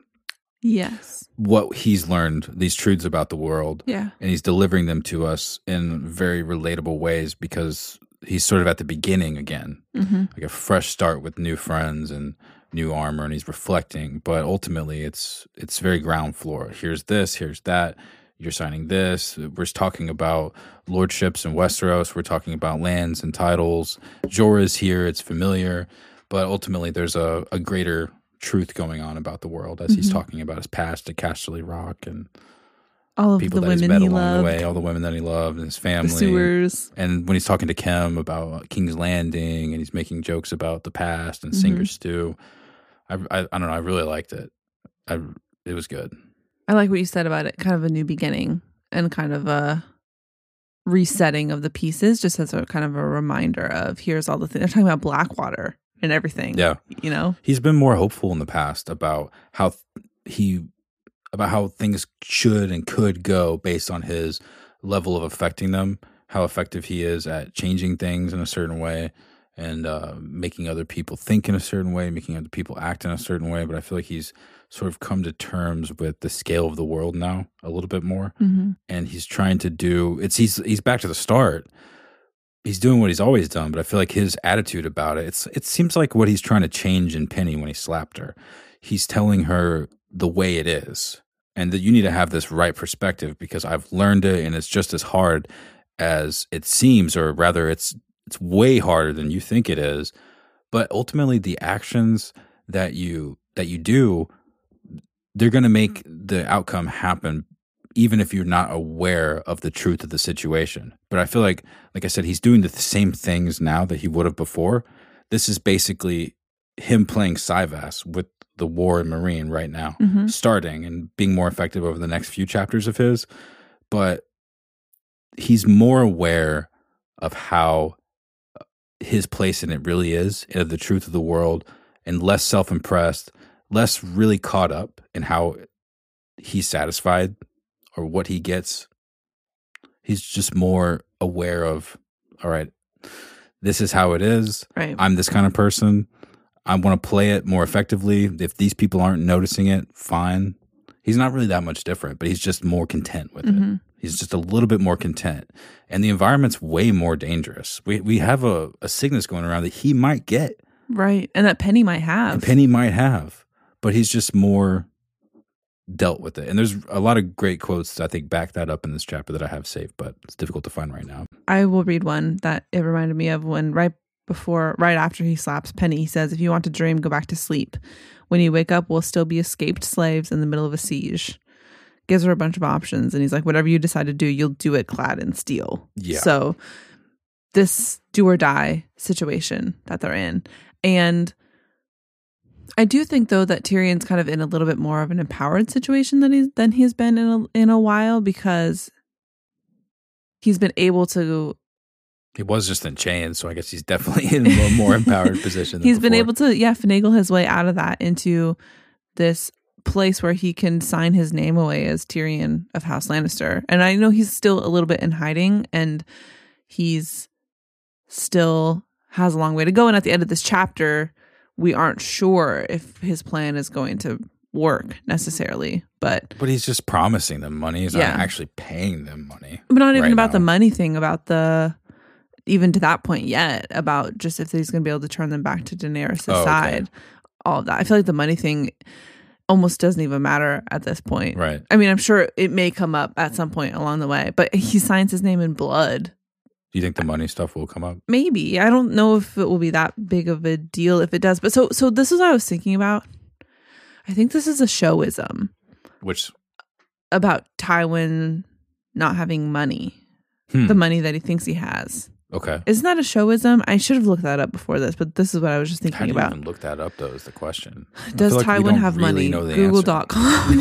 Yes. What he's learned, these truths about the world. Yeah. And he's delivering them to us in very relatable ways because he's sort of at the beginning again, like a fresh start with new friends and new armor, and he's reflecting. But ultimately, it's very ground floor. Here's this, here's that. You're signing this. We're talking about lordships in Westeros. We're talking about lands and titles. Jorah's here. It's familiar. But ultimately, there's a greater truth going on about the world as he's talking about his past at Casterly Rock and all of people that he's met along the way, all the women that he loved and his family. The sewers. And when he's talking to Kem about King's Landing and he's making jokes about the past and Singer Stew, I don't know, I really liked it. It was good. I like what you said about it, kind of a new beginning and kind of a resetting of the pieces, just as a kind of a reminder of here's all the things. They're talking about Blackwater and everything. Yeah. You know? He's been more hopeful in the past about how how things should and could go based on his level of affecting them, how effective he is at changing things in a certain way and making other people think in a certain way, making other people act in a certain way. But I feel like he's sort of come to terms with the scale of the world now a little bit more. Mm-hmm. And he's trying to he's back to the start. He's doing what he's always done, but I feel like his attitude about it, it seems like what he's trying to change in Penny when he slapped her. He's telling her the way it is and that you need to have this right perspective because I've learned it and it's just as hard as it seems, or rather it's way harder than you think it is. But ultimately the actions that you do they're going to make the outcome happen even if you're not aware of the truth of the situation. But I feel like I said, he's doing the same things now that he would have before. This is basically him playing Syvas with the war in Meereen right now, starting and being more effective over the next few chapters of his. But he's more aware of how his place in it really is, and of the truth of the world, and less self-impressed, less really caught up in how he's satisfied or what he gets. He's just more aware of, all right, this is how it is. Right. I'm this kind of person. I want to play it more effectively. If these people aren't noticing it, fine. He's not really that much different, but he's just more content with it. He's just a little bit more content. And the environment's way more dangerous. We have a sickness going around that he might get. Right. And that Penny might have. But he's just more dealt with it. And there's a lot of great quotes that I think back that up in this chapter that I have saved, but it's difficult to find right now. I will read one that it reminded me of when right after he slaps Penny, he says, "If you want to dream, go back to sleep. When you wake up, we'll still be escaped slaves in the middle of a siege." Gives her a bunch of options, and he's like, whatever you decide to do, you'll do it clad in steel. Yeah. So this do or die situation that they're in. And I do think, though, that Tyrion's kind of in a little bit more of an empowered situation than he's been in a while, because he's been able to... He was just in chains, so I guess he's definitely in a more empowered position than he's before. Been able to, finagle his way out of that into this place where he can sign his name away as Tyrion of House Lannister. And I know he's still a little bit in hiding, and he's still has a long way to go. And at the end of this chapter, we aren't sure if his plan is going to work necessarily, but he's just promising them money. He's not actually paying them money. But not even right about now. The money thing, about the even to that point yet, about just if he's going to be able to turn them back to Daenerys' side. Okay. All of that. I feel like the money thing almost doesn't even matter at this point. Right. I mean, I'm sure it may come up at some point along the way, but he signs his name in blood. Do you think the money stuff will come up? Maybe. I don't know if it will be that big of a deal if it does. But so this is what I was thinking about. I think this is a showism. Which? About Tywin not having money. The money that he thinks he has. Okay. Isn't that a showism? I should have looked that up before this, but this is what I was just thinking about. How do you even look that up, though, is the question. Does Tywin have really money? Google.com.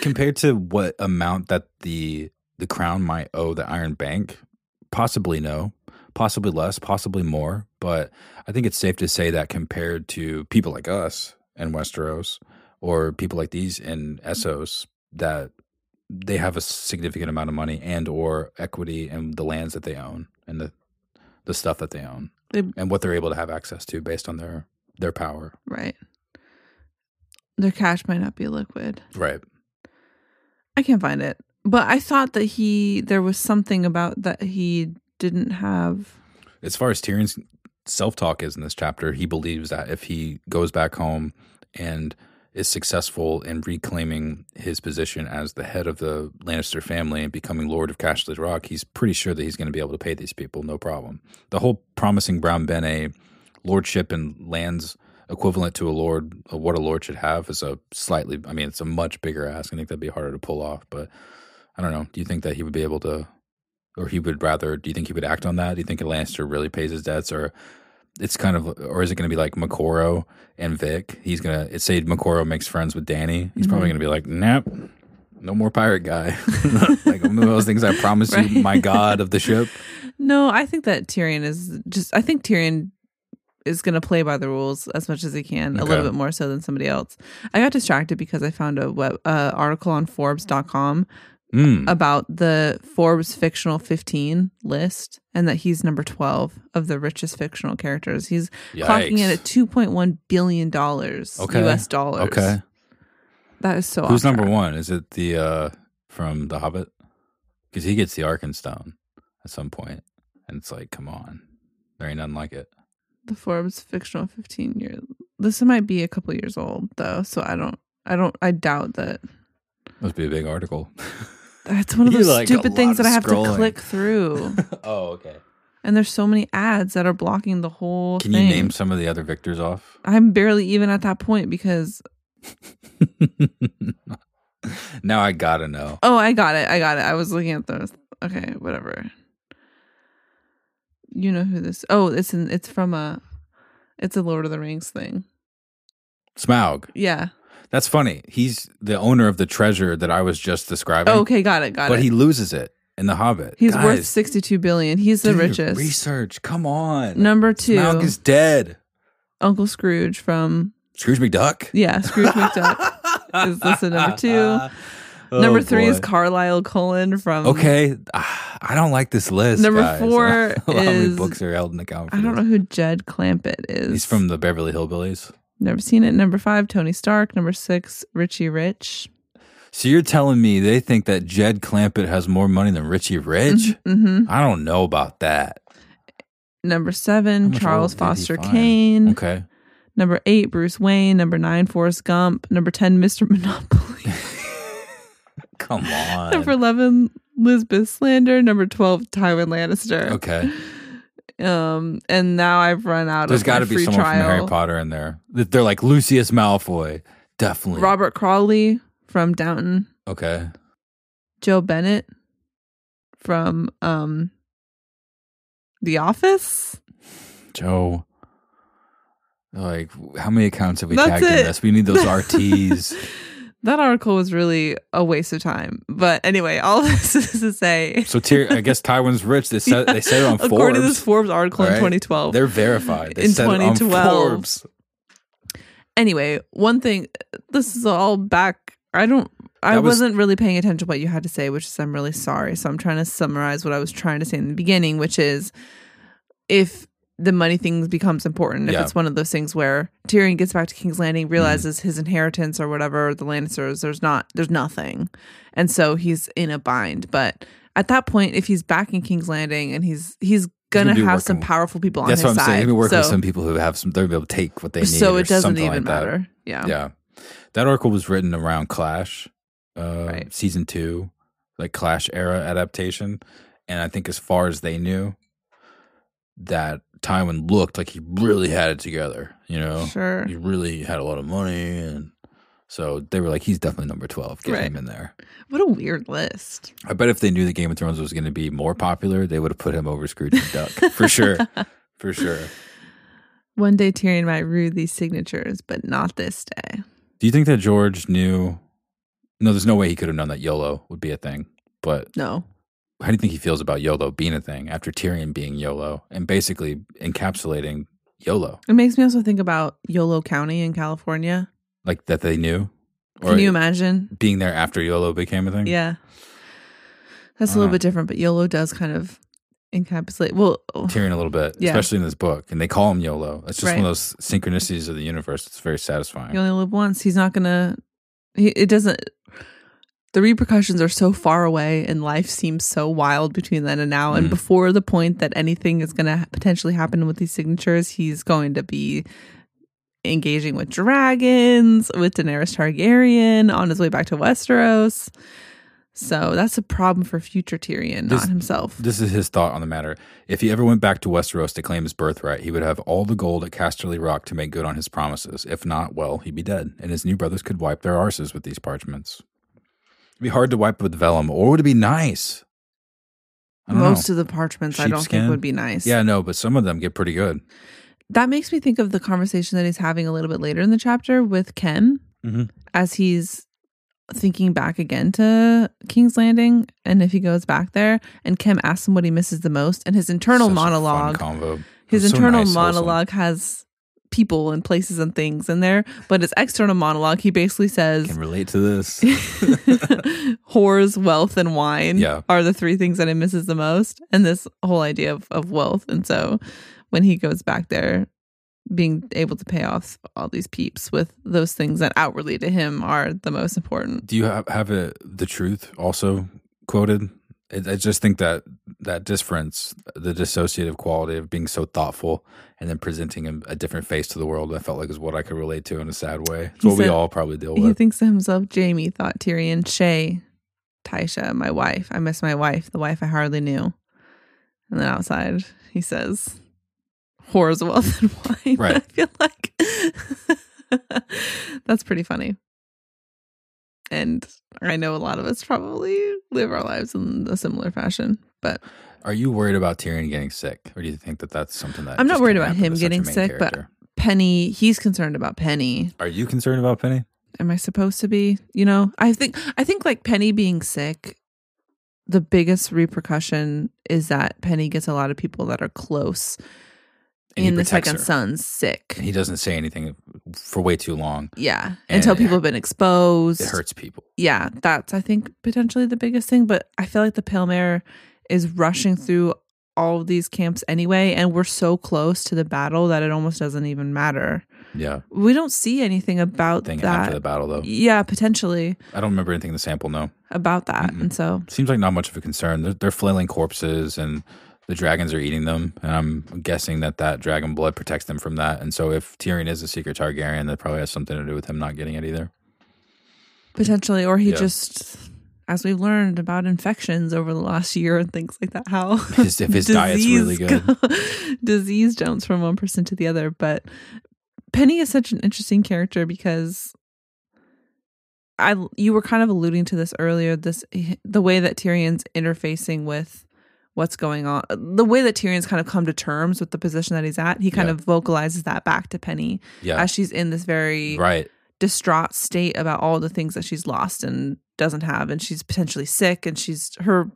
Compared to what amount that the crown might owe the Iron Bank, possibly no, possibly less, possibly more. But I think it's safe to say that compared to people like us in Westeros or people like these in Essos, that they have a significant amount of money and or equity in the lands that they own and the stuff that they own and what they're able to have access to based on their power. Right. Their cash might not be liquid. Right. I can't find it. But I thought that there was something about that he didn't have. As far as Tyrion's self-talk is in this chapter, he believes that if he goes back home and is successful in reclaiming his position as the head of the Lannister family and becoming Lord of Casterly Rock, he's pretty sure that he's going to be able to pay these people, no problem. The whole promising Brown Ben a lordship and lands equivalent to a lord, of what a lord should have, is it's a much bigger ask. I think that'd be harder to pull off, but I don't know. Do you think that he would be able to, or he would rather, do you think he would act on that? Do you think a Lannister really pays his debts, or... It's kind of, or is it going to be like Macoro and Vic? He's going to, say Macoro makes friends with Danny. He's probably going to be like, nope, no more pirate guy. Like one of those things I promised you, my god of the ship. No, I think that Tyrion is going to play by the rules as much as he can, a little bit more so than somebody else. I got distracted because I found a article on Forbes.com about the Forbes fictional 15 list, and that he's number 12 of the richest fictional characters. He's clocking in at $2.1 billion US dollars. Okay, that is so. Who's number one? Is it the from The Hobbit? Because he gets the Arkenstone at some point, and it's like, come on, there ain't nothing like it. The Forbes fictional 15 year. This might be a couple years old though, so I doubt that. Must be a big article. That's one of those stupid things that I have to click through. Oh, okay. And there's so many ads that are blocking the whole thing. Can you name some of the other victors off? I'm barely even at that point because Now I gotta know. Oh, I got it. I was looking at those. Okay, whatever. You know who this? Oh, it's a Lord of the Rings thing. Smaug. Yeah. That's funny. He's the owner of the treasure that I was just describing. Oh, okay, got it. But he loses it in The Hobbit. He's worth $62 billion. He's the richest. Research. Come on. Number 2. Smaug is dead. Uncle Scrooge from... Scrooge McDuck? Yeah, Scrooge McDuck is listed number 2. Oh, number 3 is Carlisle Cullen from... Okay, I don't like this list, number guys. 4 is... How many books are held in account for I don't know who Jed Clampett is. He's from the Beverly Hillbillies. Never seen it. Number 5, Tony Stark. Number 6, Richie Rich. So you're telling me they think that Jed Clampett has more money than Richie Rich? Mm-hmm. I don't know about that. Number 7, Charles Foster Kane. Okay. Number 8, Bruce Wayne. Number 9, Forrest Gump. Number 10, Mr. Monopoly. Come on. Number 11, Lisbeth Slander. Number 12, Tywin Lannister. Okay. And now I've run out of my free trial. There's got to be someone from Harry Potter in there. They're like Lucius Malfoy. Definitely. Robert Crawley from Downton. Okay. Joe Bennett from The Office. Joe. Like, how many accounts have we tagged in this? We need those RTs. That article was really a waste of time. But anyway, all this is to say... So I guess Tywin's rich. They said it on Forbes. According to this Forbes article in 2012. They're verified. They said it on Forbes. Anyway, one thing... This is all back... I wasn't really paying attention to what you had to say, which is I'm really sorry. So I'm trying to summarize what I was trying to say in the beginning, which is if... the money thing becomes important. If it's one of those things where Tyrion gets back to King's Landing, realizes his inheritance or whatever, the Lannisters, there's nothing. And so he's in a bind. But at that point, if he's back in King's Landing and he's going to have some powerful people on his side. That's what I'm saying. He's going to be working with some people who have they're going to be able to take what they need. So it doesn't even matter. Yeah. Yeah. That article was written around Clash, season 2, like Clash era adaptation. And I think as far as they knew, that Tywin looked like he really had it together, you know? Sure. He really had a lot of money, and so they were like, he's definitely number 12. Get him in there. What a weird list. I bet if they knew that Game of Thrones was going to be more popular, they would have put him over Scrooge McDuck. For sure. For sure. One day Tyrion might rue these signatures, but not this day. Do you think that George knew... No, there's no way he could have known that YOLO would be a thing, but... No. How do you think he feels about YOLO being a thing after Tyrion being YOLO and basically encapsulating YOLO? It makes me also think about YOLO County in California. Like that they knew? Can you imagine? Being there after YOLO became a thing? Yeah. That's a little bit different, but YOLO does kind of encapsulate. Well, Tyrion a little bit, especially in this book. And they call him YOLO. It's just one of those synchronicities of the universe. It's very satisfying. You only live once. He's not going to... It doesn't... The repercussions are so far away and life seems so wild between then and now. And before the point that anything is going to potentially happen with these signatures, he's going to be engaging with dragons, with Daenerys Targaryen on his way back to Westeros. So that's a problem for future Tyrion, not himself. This is his thought on the matter. If he ever went back to Westeros to claim his birthright, he would have all the gold at Casterly Rock to make good on his promises. If not, well, he'd be dead. And his new brothers could wipe their arses with these parchments. It'd be hard to wipe with vellum, or would it be nice? Most of the parchments I don't think would be nice. Yeah, no, but some of them get pretty good. That makes me think of the conversation that he's having a little bit later in the chapter with Ken as he's thinking back again to King's Landing and if he goes back there. And Ken asks him what he misses the most, and his internal monologue has people and places and things in there, but his external monologue, he basically says, "Can relate to this." Whores, wealth, and wine are the three things that he misses the most, and this whole idea of wealth. And so, when he goes back there, being able to pay off all these peeps with those things that outwardly to him are the most important. Do you have the truth also quoted? I just think that difference, the dissociative quality of being so thoughtful and then presenting a different face to the world, I felt like is what I could relate to in a sad way. It's what we all probably deal with. He thinks to himself, Jamie thought Tyrion, Shay, Tysha, my wife. I miss my wife, the wife I hardly knew. And then outside, he says, whores, wealth, and wine. Right. I feel like... That's pretty funny. And I know a lot of us probably live our lives in a similar fashion. But are you worried about Tyrion getting sick? Or do you think that that's something that... I'm not worried about him getting sick, but Penny, he's concerned about Penny. Are you concerned about Penny? Am I supposed to be? You know, I think like Penny being sick, the biggest repercussion is that Penny gets a lot of people that are close in the second son sick. And he doesn't say anything for way too long. Yeah. Until people have been exposed. It hurts people. Yeah. That's, I think, potentially the biggest thing. But I feel like the Pale Mare is rushing through all of these camps anyway. And we're so close to the battle that it almost doesn't even matter. Yeah. We don't see anything about that. After the battle, though. Yeah, potentially. I don't remember anything in the sample, no. About that. Mm-mm. And so. Seems like not much of a concern. They're flailing corpses and the dragons are eating them. And I'm guessing that dragon blood protects them from that. And so if Tyrion is a secret Targaryen, that probably has something to do with him not getting it either. Potentially. Or he just, as we've learned about infections over the last year and things like that, how if his diet's really good. Disease jumps from one person to the other. But Penny is such an interesting character because you were kind of alluding to this earlier, the way that Tyrion's interfacing with what's going on, the way that Tyrion's kind of come to terms with the position that he's at. He kind of vocalizes that back to Penny as she's in this very distraught state about all the things that she's lost and doesn't have, and she's potentially sick, and she's her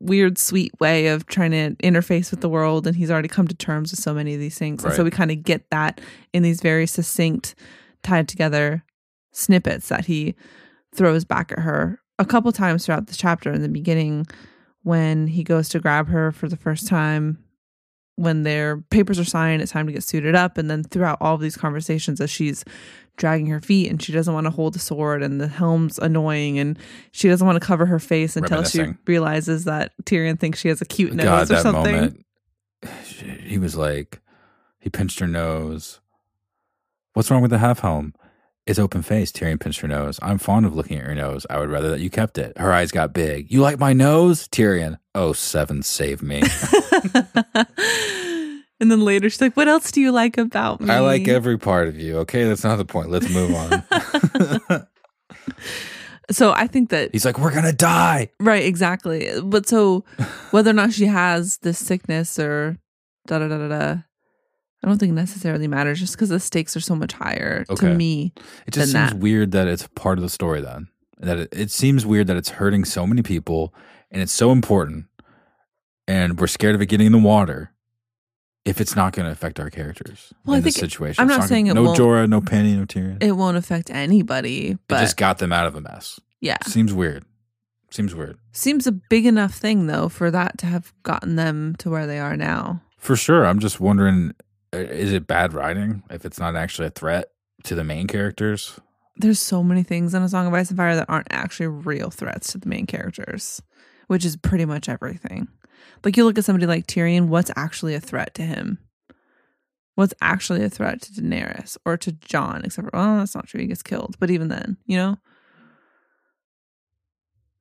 weird sweet way of trying to interface with the world, and he's already come to terms with so many of these things. And so we kind of get that in these very succinct, tied together snippets that he throws back at her a couple times throughout the chapter. In the beginning, when he goes to grab her for the first time, when their papers are signed, it's time to get suited up. And then throughout all of these conversations, as she's dragging her feet and she doesn't want to hold the sword and the helm's annoying and she doesn't want to cover her face until she realizes that Tyrion thinks she has a cute nose or something. Moment, he was like, he pinched her nose. What's wrong with the half helm? It's open faced. Tyrion pinched her nose. I'm fond of looking at your nose. I would rather that you kept it. Her eyes got big. You like my nose? Tyrion. Oh, Seven, save me. And then later she's like, what else do you like about me? I like every part of you. Okay, that's not the point. Let's move on. So I think that... He's like, we're going to die. Right, exactly. But so whether or not she has this sickness or da-da-da-da-da, I don't think necessarily matters, just because the stakes are so much higher to me. It just seems weird that it's part of the story then. That it seems weird that it's hurting so many people and it's so important and we're scared of it getting in the water if it's not going to affect our characters in this situation. I'm not saying it won't. No Jorah, no Penny, no Tyrion. It won't affect anybody. But it just got them out of a mess. Yeah. Seems weird. Seems a big enough thing, though, for that to have gotten them to where they are now. For sure. I'm just wondering... Is it bad writing if it's not actually a threat to the main characters? There's so many things in A Song of Ice and Fire that aren't actually real threats to the main characters, which is pretty much everything. Like, you look at somebody like Tyrion, what's actually a threat to him? What's actually a threat to Daenerys or to Jon? Except for, oh, that's not true. He gets killed. But even then, you know?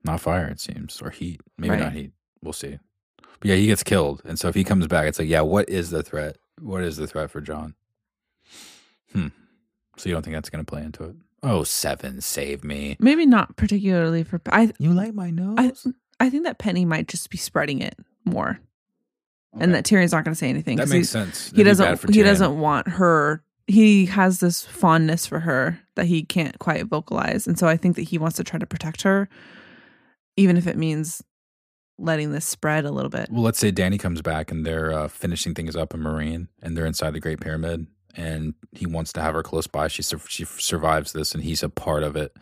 Not fire, it seems. Or heat. Maybe not heat. We'll see. But yeah, he gets killed. And so if he comes back, it's like, yeah, what is the threat? What is the threat for John? So you don't think that's going to play into it? Oh, Seven, save me. Maybe not particularly for... you like my nose? I think that Penny might just be spreading it more. Okay. And that Tyrion's not going to say anything. That makes sense. He doesn't want her... He has this fondness for her that he can't quite vocalize. And so I think that he wants to try to protect her, even if it means... letting this spread a little bit. Well, let's say Danny comes back and they're finishing things up in Meereen and they're inside the Great Pyramid and he wants to have her close by. She survives this and he's a part of it,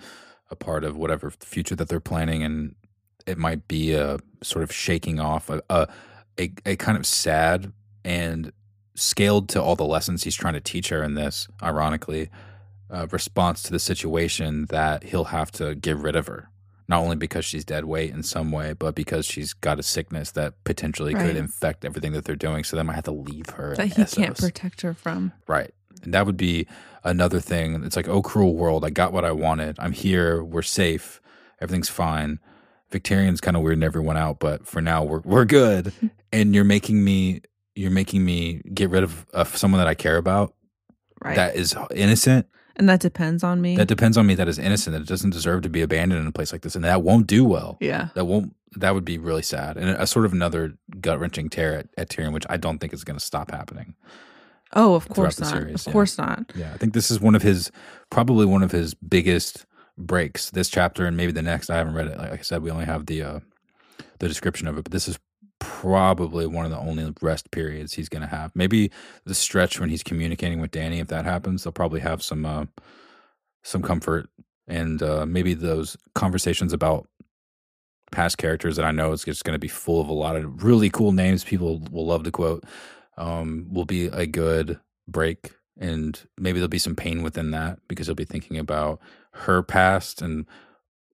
a part of whatever future that they're planning, and it might be a sort of shaking off, a kind of sad and scaled to all the lessons he's trying to teach her in this, ironically, response to the situation that he'll have to get rid of her. Not only because she's dead weight in some way, but because she's got a sickness that potentially could infect everything that they're doing. So they might have to leave her. That he can't protect her from. Right. And that would be another thing. It's like, oh, cruel world. I got what I wanted. I'm here. We're safe. Everything's fine. Victorian's kind of weirding everyone out, but for now we're good. And you're making me get rid of someone that I care about. Right. That is innocent. And that depends on me. That depends on me. That is innocent. That it doesn't deserve to be abandoned in a place like this. And that won't do well. Yeah. That would be really sad. And a sort of another gut-wrenching tear at Tyrion, which I don't think is going to stop happening. Oh, of course not. Of course not. Yeah. I think this is probably one of his biggest breaks, this chapter and maybe the next. I haven't read it. Like I said, we only have the description of it, but this is probably one of the only rest periods he's going to have. Maybe the stretch when he's communicating with Dany, if that happens, they'll probably have some comfort, and maybe those conversations about past characters that I know is just going to be full of a lot of really cool names people will love to quote, will be a good break. And maybe there'll be some pain within that because he'll be thinking about her past and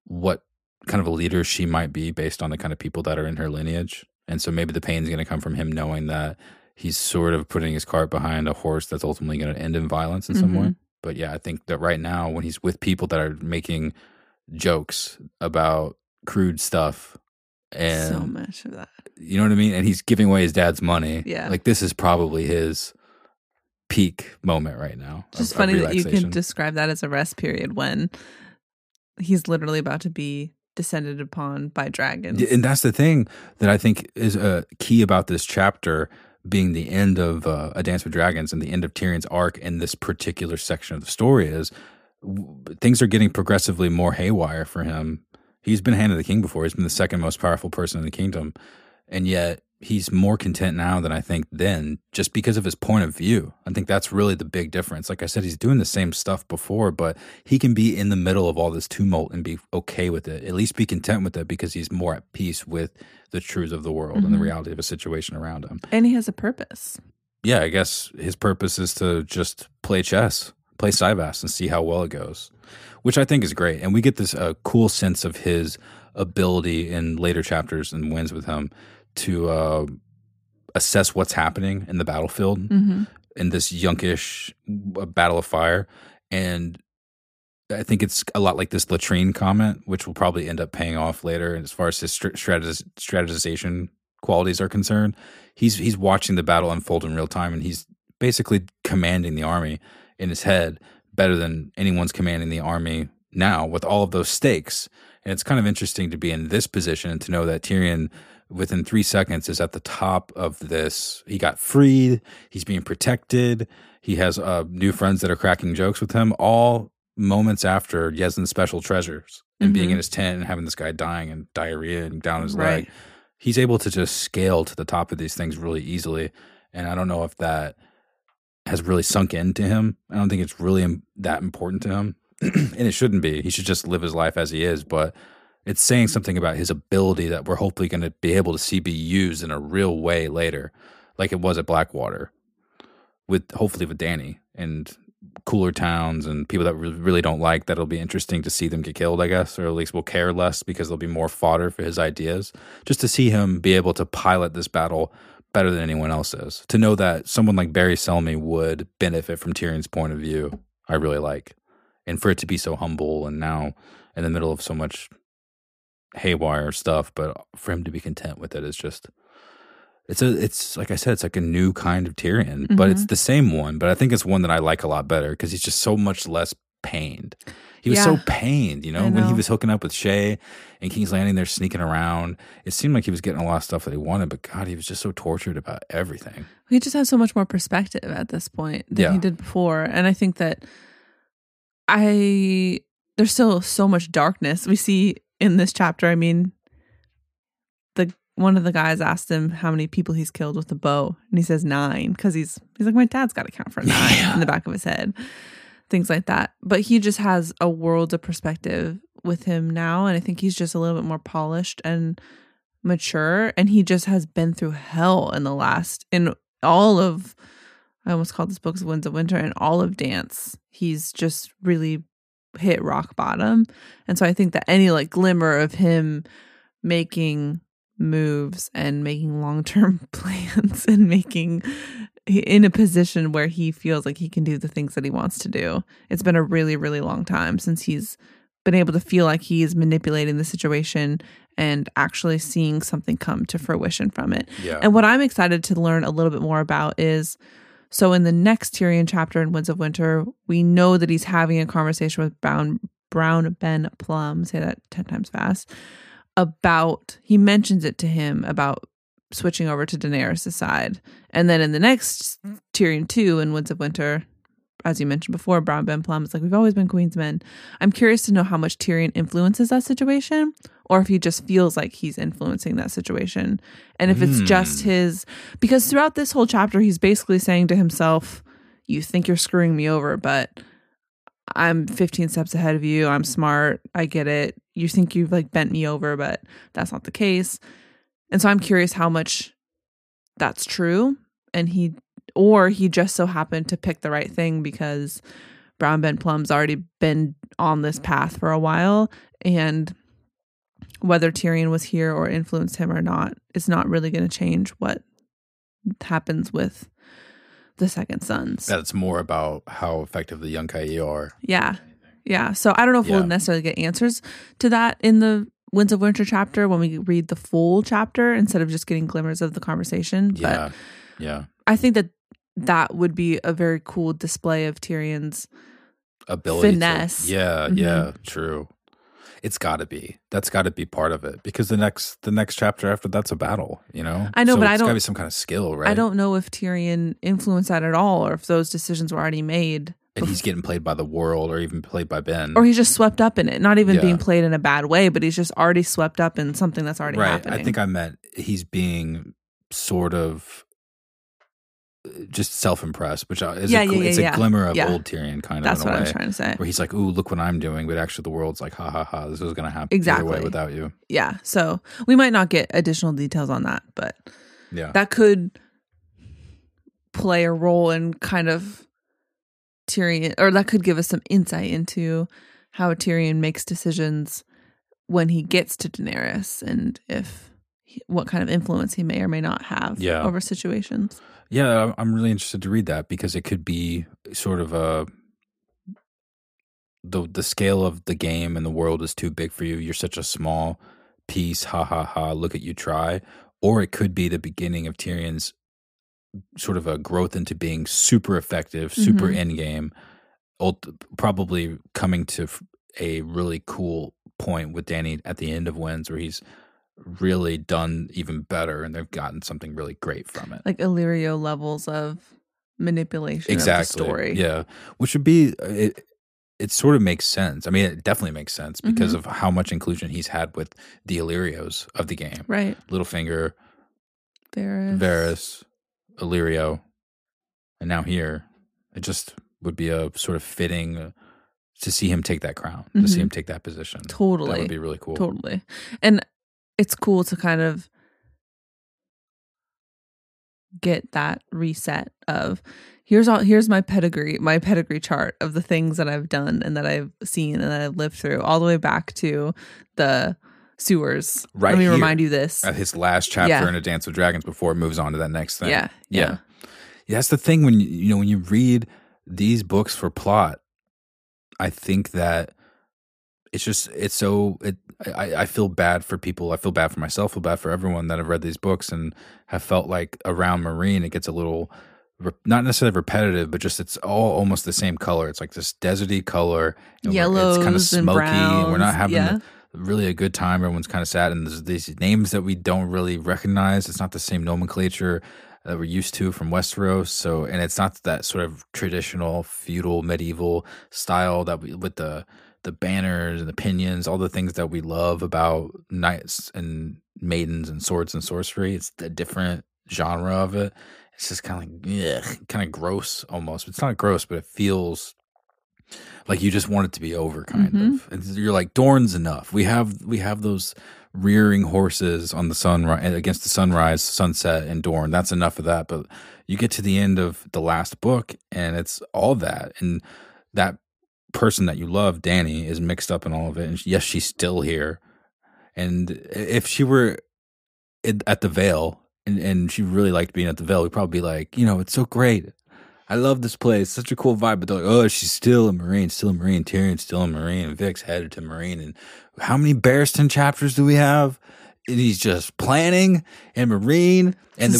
what kind of a leader she might be based on the kind of people that are in her lineage. And so maybe the pain's going to come from him knowing that he's sort of putting his cart behind a horse that's ultimately going to end in violence in some way. But yeah, I think that right now when he's with people that are making jokes about crude stuff and so much of that, you know what I mean? And he's giving away his dad's money. Yeah. Like this is probably his peak moment right now. It's just funny that you can describe that as a rest period when he's literally about to be descended upon by dragons. And that's the thing that I think is a key about this chapter being the end of A Dance with Dragons and the end of Tyrion's arc in this particular section of the story is things are getting progressively more haywire for him. He's been Hand of the King before. He's been the second most powerful person in the kingdom. And yet he's more content now than I think then just because of his point of view. I think that's really the big difference. Like I said, he's doing the same stuff before, but he can be in the middle of all this tumult and be okay with it, at least be content with it because he's more at peace with the truths of the world and the reality of a situation around him. And he has a purpose. Yeah, I guess his purpose is to just play chess. Play Syvas and see how well it goes, which I think is great. And we get this cool sense of his ability in later chapters and Wins with him to assess what's happening in the battlefield in this Yunkish battle of fire. And I think it's a lot like this latrine comment, which will probably end up paying off later. And as far as his strategization qualities are concerned, he's watching the battle unfold in real time, and he's basically commanding the army in his head better than anyone's commanding the army now with all of those stakes. And it's kind of interesting to be in this position and to know that Tyrion within 3 seconds is at the top of this. He got freed. He's being protected. He has new friends that are cracking jokes with him all moments after Yezzin's special treasures and being in his tent and having this guy dying and diarrhea and down his leg. He's able to just scale to the top of these things really easily. And I don't know if that has really sunk into him. I don't think it's really that important to him. And it shouldn't be. He should just live his life as he is. But it's saying something about his ability that we're hopefully going to be able to see be used in a real way later, like it was at Blackwater, hopefully with Dany and cooler towns and people that we really don't like, that'll be interesting to see them get killed, I guess, or at least we'll care less because there'll be more fodder for his ideas. Just to see him be able to pilot this battle better than anyone else is. To know that someone like Barry Selmy would benefit from Tyrion's point of view, I really like. And for it to be so humble and now in the middle of so much haywire stuff, but for him to be content with it is just, it's like I said, it's like a new kind of Tyrion, but it's the same one. But I think it's one that I like a lot better because he's just so much less pained. He was so pained, you know, when he was hooking up with Shay and King's Landing, they're sneaking around. It seemed like he was getting a lot of stuff that he wanted, but God, he was just so tortured about everything. He just has so much more perspective at this point than he did before. And I think that there's still so much darkness we see in this chapter. I mean, one of the guys asked him how many people he's killed with the bow, and he says 9 because he's like, my dad's got to count for 9 in the back of his head. Things like that. But he just has a world of perspective with him now. And I think he's just a little bit more polished and mature. And he just has been through hell in all of, I almost called this book The Winds of Winter, and all of Dance. He's just really hit rock bottom. And so I think that any like glimmer of him making moves and making long-term plans and making in a position where he feels like he can do the things that he wants to do. It's been a really, really long time since he's been able to feel like he is manipulating the situation and actually seeing something come to fruition from it. Yeah. And what I'm excited to learn a little bit more about is So in the next Tyrion chapter in Winds of Winter, we know that he's having a conversation with Brown Ben Plum, say that 10 times fast, about, he mentions it to him about switching over to Daenerys' side. And then in the next Tyrion 2 in Winds of Winter, as you mentioned before, Brown Ben Plum is like, we've always been Queen's men. I'm curious to know how much Tyrion influences that situation, or if he just feels like he's influencing that situation. And if it's just his, because throughout this whole chapter, he's basically saying to himself, you think you're screwing me over, but I'm 15 steps ahead of you. I'm smart. I get it. You think you've like bent me over, but that's not the case. And so I'm curious how much that's true. And he just so happened to pick the right thing because Brown Ben Plum's already been on this path for a while. And whether Tyrion was here or influenced him or not, it's not really going to change what happens with the Second Sons. That's more about how effective the Yunkai are. Yeah. Yeah. So I don't know if we'll necessarily get answers to that in the Winds of Winter chapter when we read the full chapter instead of just getting glimmers of the conversation. Yeah. But yeah. I think that would be a very cool display of Tyrion's ability. Finesse. Yeah, true. It's got to be. That's got to be part of it because the next chapter after that's a battle, you know? I know, so but I don't... It's got to be some kind of skill, right? I don't know if Tyrion influenced that at all or if those decisions were already made. And he's getting played by the world or even played by Ben. Or he's just swept up in it. Not even being played in a bad way, but he's just already swept up in something that's already happening. I think I meant he's being sort of... just self-impressed, which is a glimmer of old Tyrion kind of. That's in a what way, I'm trying to say. Where he's like, "Ooh, look what I'm doing," but actually the world's like, "Ha ha ha! This was going to happen exactly either way without you." Yeah, so we might not get additional details on that, but that could play a role in kind of Tyrion, or that could give us some insight into how Tyrion makes decisions when he gets to Daenerys, and what kind of influence he may or may not have over situations. Yeah, I'm really interested to read that because it could be sort of the scale of the game and the world is too big for you. You're such a small piece, ha ha ha, look at you try. Or it could be the beginning of Tyrion's sort of a growth into being super effective, super endgame, probably coming to a really cool point with Dany at the end of Winds where he's really done even better and they've gotten something really great from it, like Illyrio levels of manipulation exactly of the story, which would be it sort of makes sense. I mean, it definitely makes sense because of how much inclusion he's had with the Illyrios of the game, right? Littlefinger, Varys, Illyrio, and now here. It just would be a sort of fitting to see him take that crown, to see him take that position. Totally, that would be really cool. Totally. And it's cool to kind of get that reset of here's my pedigree chart of the things that I've done and that I've seen and that I've lived through, all the way back to the sewers. Right. Let me remind you this. His last chapter in A Dance with Dragons before it moves on to that next thing. Yeah. That's the thing when you read these books for plot, I think that I feel bad for people. I feel bad for myself. I feel bad for everyone that have read these books and have felt like around Meereen, it gets a little, not necessarily repetitive, but just it's all almost the same color. It's like this deserty color. Yellows, it's kind of smoky. And we're not having really a good time. Everyone's kind of sad. And there's these names that we don't really recognize. It's not the same nomenclature that we're used to from Westeros. So, and it's not that sort of traditional, feudal, medieval style that we, with the banners and the pinions, all the things that we love about knights and maidens and swords and sorcery. It's a different genre of it. It's just kind of like, ugh, kind of gross almost. It's not gross, but it feels like you just want it to be over, kind of. And you're like, Dorne's enough. We have those rearing horses on the sunrise against the sunrise, sunset, and Dorne. That's enough of that. But you get to the end of the last book, and it's all that, and that person that you love, Dany, is mixed up in all of it, and yes, she's still here. And if she were at the Vale, and she really liked being at the Vale, we'd probably be like, it's so great. I love this place. Such a cool vibe. But they're like, oh, she's still a Meereen, Tyrion's still a Meereen, Vic's headed to Meereen. And how many Barristan chapters do we have? he's just planning, and Meereen, and then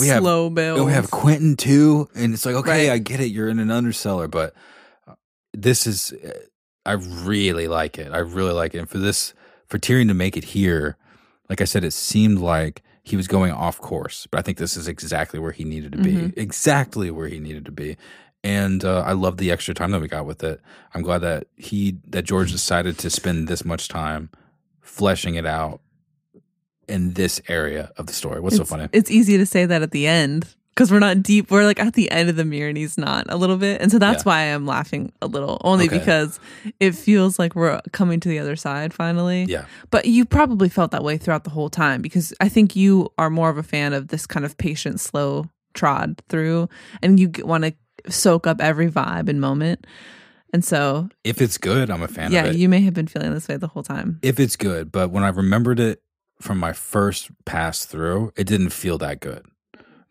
we have Quentin too, and it's like, okay, right. I get it, you're in an underseller, but this is, I really like it. I really like it, and for Tyrion to make it here, like I said, it seemed like he was going off course, but I think this is exactly where he needed to be, exactly where he needed to be. And I love the extra time that we got with it. I'm glad that George decided to spend this much time fleshing it out in this area of the story. What's so funny? It's easy to say that at the end because we're not deep. We're like at the end of the mirror and he's not a little bit. And so that's why I'm laughing a little, only because it feels like we're coming to the other side finally. Yeah. But you probably felt that way throughout the whole time because I think you are more of a fan of this kind of patient, slow trod through, and you want to soak up every vibe and moment. And so if it's good, I'm a fan of it. Yeah, you may have been feeling this way the whole time. If it's good, but when I remembered it from my first pass through, it didn't feel that good.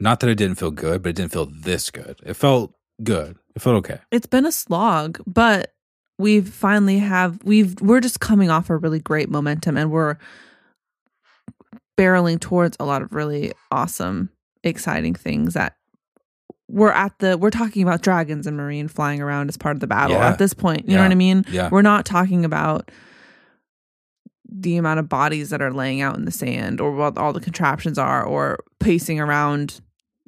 Not that it didn't feel good, but it didn't feel this good. It felt good. It felt okay. It's been a slog, but we're just coming off a really great momentum, and we're barreling towards a lot of really awesome, exciting things that we're talking about dragons and Meereen flying around as part of the battle at this point. You know what I mean? Yeah. We're not talking about the amount of bodies that are laying out in the sand, or what all the contraptions are, or pacing around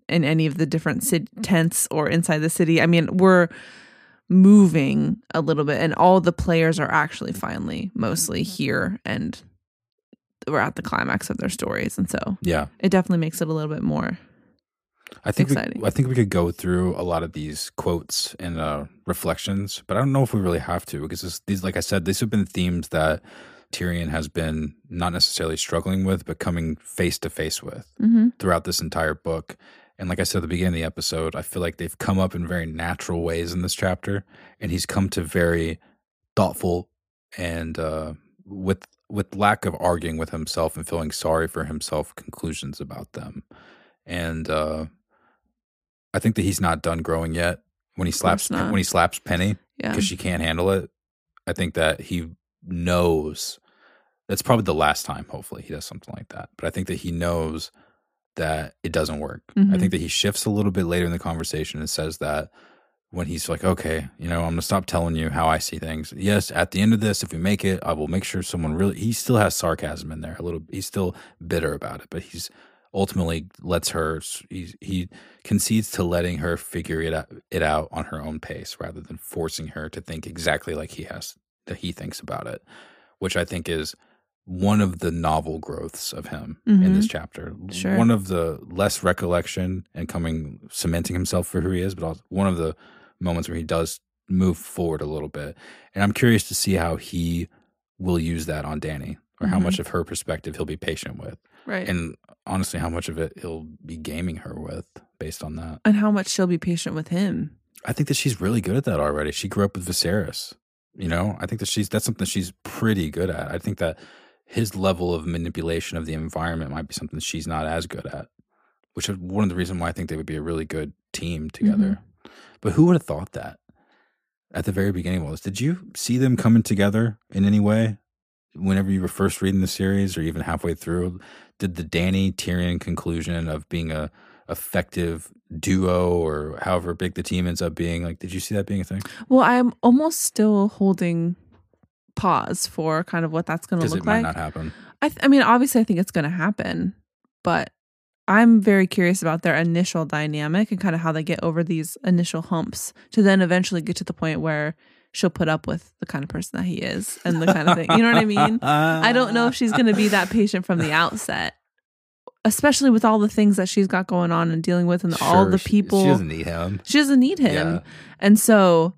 in any of the different tents or inside the city. I mean, we're moving a little bit, and all the players are actually finally mostly here, and we're at the climax of their stories. And so it definitely makes it a little bit more I think we could go through a lot of these quotes and reflections, but I don't know if we really have to, because these, like I said, these have been themes that Tyrion has been not necessarily struggling with, but coming face to face with throughout this entire book. And like I said at the beginning of the episode, I feel like they've come up in very natural ways in this chapter, and he's come to very thoughtful and with lack of arguing with himself and feeling sorry for himself conclusions about them. And I think that he's not done growing yet. When he slaps Penny because she can't handle it, I think that he knows that's probably the last time. Hopefully, he does something like that. But I think that he knows that it doesn't work. I think that he shifts a little bit later in the conversation and says that when he's like, "Okay, you know, I'm gonna stop telling you how I see things. Yes, at the end of this, if we make it, I will make sure someone really." He still has sarcasm in there a little. He's still bitter about it, but he's ultimately lets her, he concedes to letting her figure it out on her own pace rather than forcing her to think exactly like he thinks about it, which I think is one of the novel growths of him in this chapter. Sure. One of the less recollection and cementing himself for who he is, but also one of the moments where he does move forward a little bit. And I'm curious to see how he will use that on Dany, or how much of her perspective he'll be patient with. Right. And honestly, how much of it he'll be gaming her with based on that. And how much she'll be patient with him. I think that she's really good at that already. She grew up with Viserys. You know, I think that that's something that she's pretty good at. I think that his level of manipulation of the environment might be something that she's not as good at, which is one of the reasons why I think they would be a really good team together. But who would have thought that at the very beginning was? Did you see them coming together in any way? Whenever you were first reading the series, or even halfway through, did the Dany-Tyrion conclusion of being a effective duo, or however big the team ends up being, like, did you see that being a thing? Well, I'm almost still holding pause for kind of what that's going to look like. It might not happen. I mean, obviously, I think it's going to happen, but I'm very curious about their initial dynamic and kind of how they get over these initial humps to then eventually get to the point where she'll put up with the kind of person that he is and the kind of thing. You know what I mean? I don't know if she's going to be that patient from the outset, especially with all the things that she's got going on and dealing with, and all the people. She doesn't need him. Yeah. And so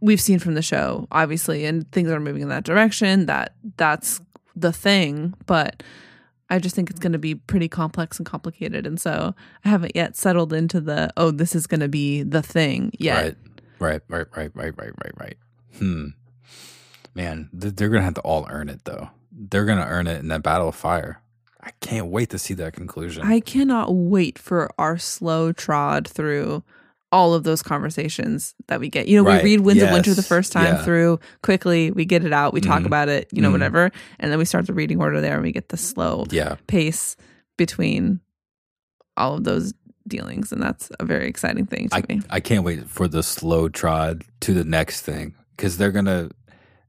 we've seen from the show, obviously, and things are moving in that direction. That's the thing. But I just think it's going to be pretty complex and complicated. And so I haven't yet settled into the, oh, this is going to be the thing yet. Right. Man, they're going to have to all earn it, though. They're going to earn it in that battle of fire. I can't wait to see that conclusion. I cannot wait for our slow trod through all of those conversations that we get. You know, right. We read Winds of Winter the first time through quickly. We get it out. We talk about it, you know, whatever. And then we start the reading order there and we get the slow pace between all of those dealings. And that's a very exciting thing to me. I can't wait for the slow trod to the next thing, because they're going to,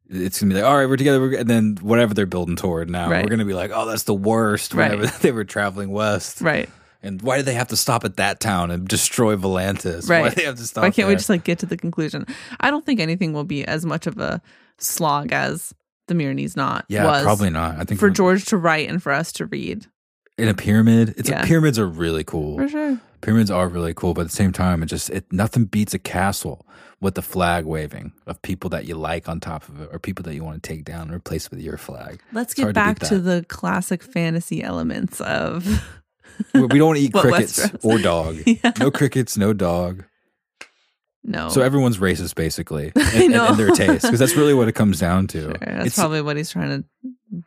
it's going to be like, all right, we're together. And then whatever they're building toward now, we're going to be like, oh, that's the worst. Whenever they were traveling west. Right. And why do they have to stop at that town and destroy Volantis? Right. Why do they have to stop? Why can't we just like get to the conclusion? I don't think anything will be as much of a slog as the Meereen's Knot was. Yeah, probably not. I think for George to write and for us to read. In a pyramid, pyramids are really cool. For sure, pyramids are really cool. But at the same time, it nothing beats a castle with the flag waving of people that you like on top of it, or people that you want to take down and replace with your flag. Let's get back to the classic fantasy elements of. We don't eat crickets or dog. No crickets, no dog. No. So everyone's racist, basically, in their taste, because that's really what it comes down to. Sure, it's probably what he's trying to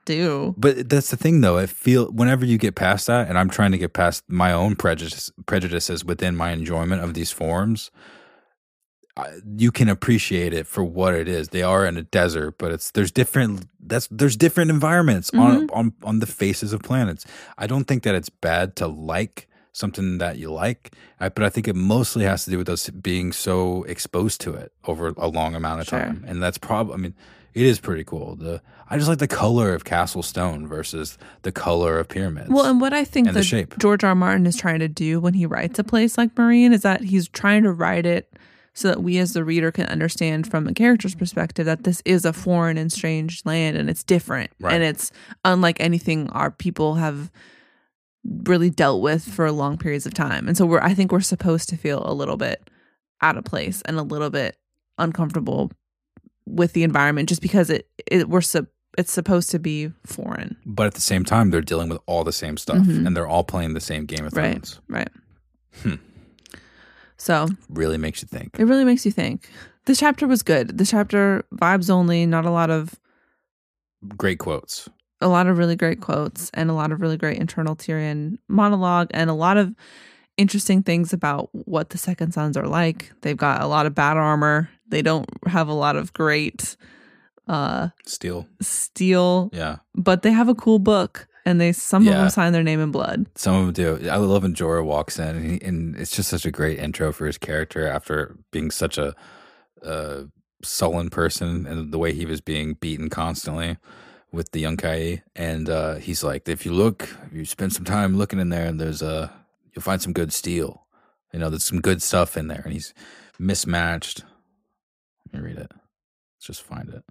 do. But that's the thing, though. Whenever you get past that, and I'm trying to get past my own prejudices within my enjoyment of these forms, you can appreciate it for what it is. They are in a desert, but there's different environments on the faces of planets. I don't think that it's bad to like something that you like, but I think it mostly has to do with us being so exposed to it over a long amount of time. And that's probably, I mean, it is pretty cool. I just like the color of Castle Stone versus the color of pyramids. Well, and what I think that George R. Martin is trying to do when he writes a place like Meereen is that he's trying to write it so that we as the reader can understand from the character's perspective that this is a foreign and strange land, and it's different. Right. And it's unlike anything our people have really dealt with for long periods of time. And so I think we're supposed to feel a little bit out of place and a little bit uncomfortable with the environment just because it's supposed to be foreign. But at the same time, they're dealing with all the same stuff, and they're all playing the same Game of Thrones. Right, right. So really makes you think. It really makes you think. This chapter was good. This chapter, vibes only, not a lot of great quotes. A lot of really great quotes and a lot of really great internal Tyrion monologue and a lot of interesting things about what the Second Sons are like. They've got a lot of bad armor. They don't have a lot of great steel. Yeah. But they have a cool book. And some of them sign their name in blood. Some of them do. I love when Jorah walks in, and it's just such a great intro for his character after being such a sullen person, and the way he was being beaten constantly with the Yunkai. And he's like, if you spend some time looking in there, and you'll find some good steel. You know, there's some good stuff in there. And he's mismatched. Let me read it. Let's just find it.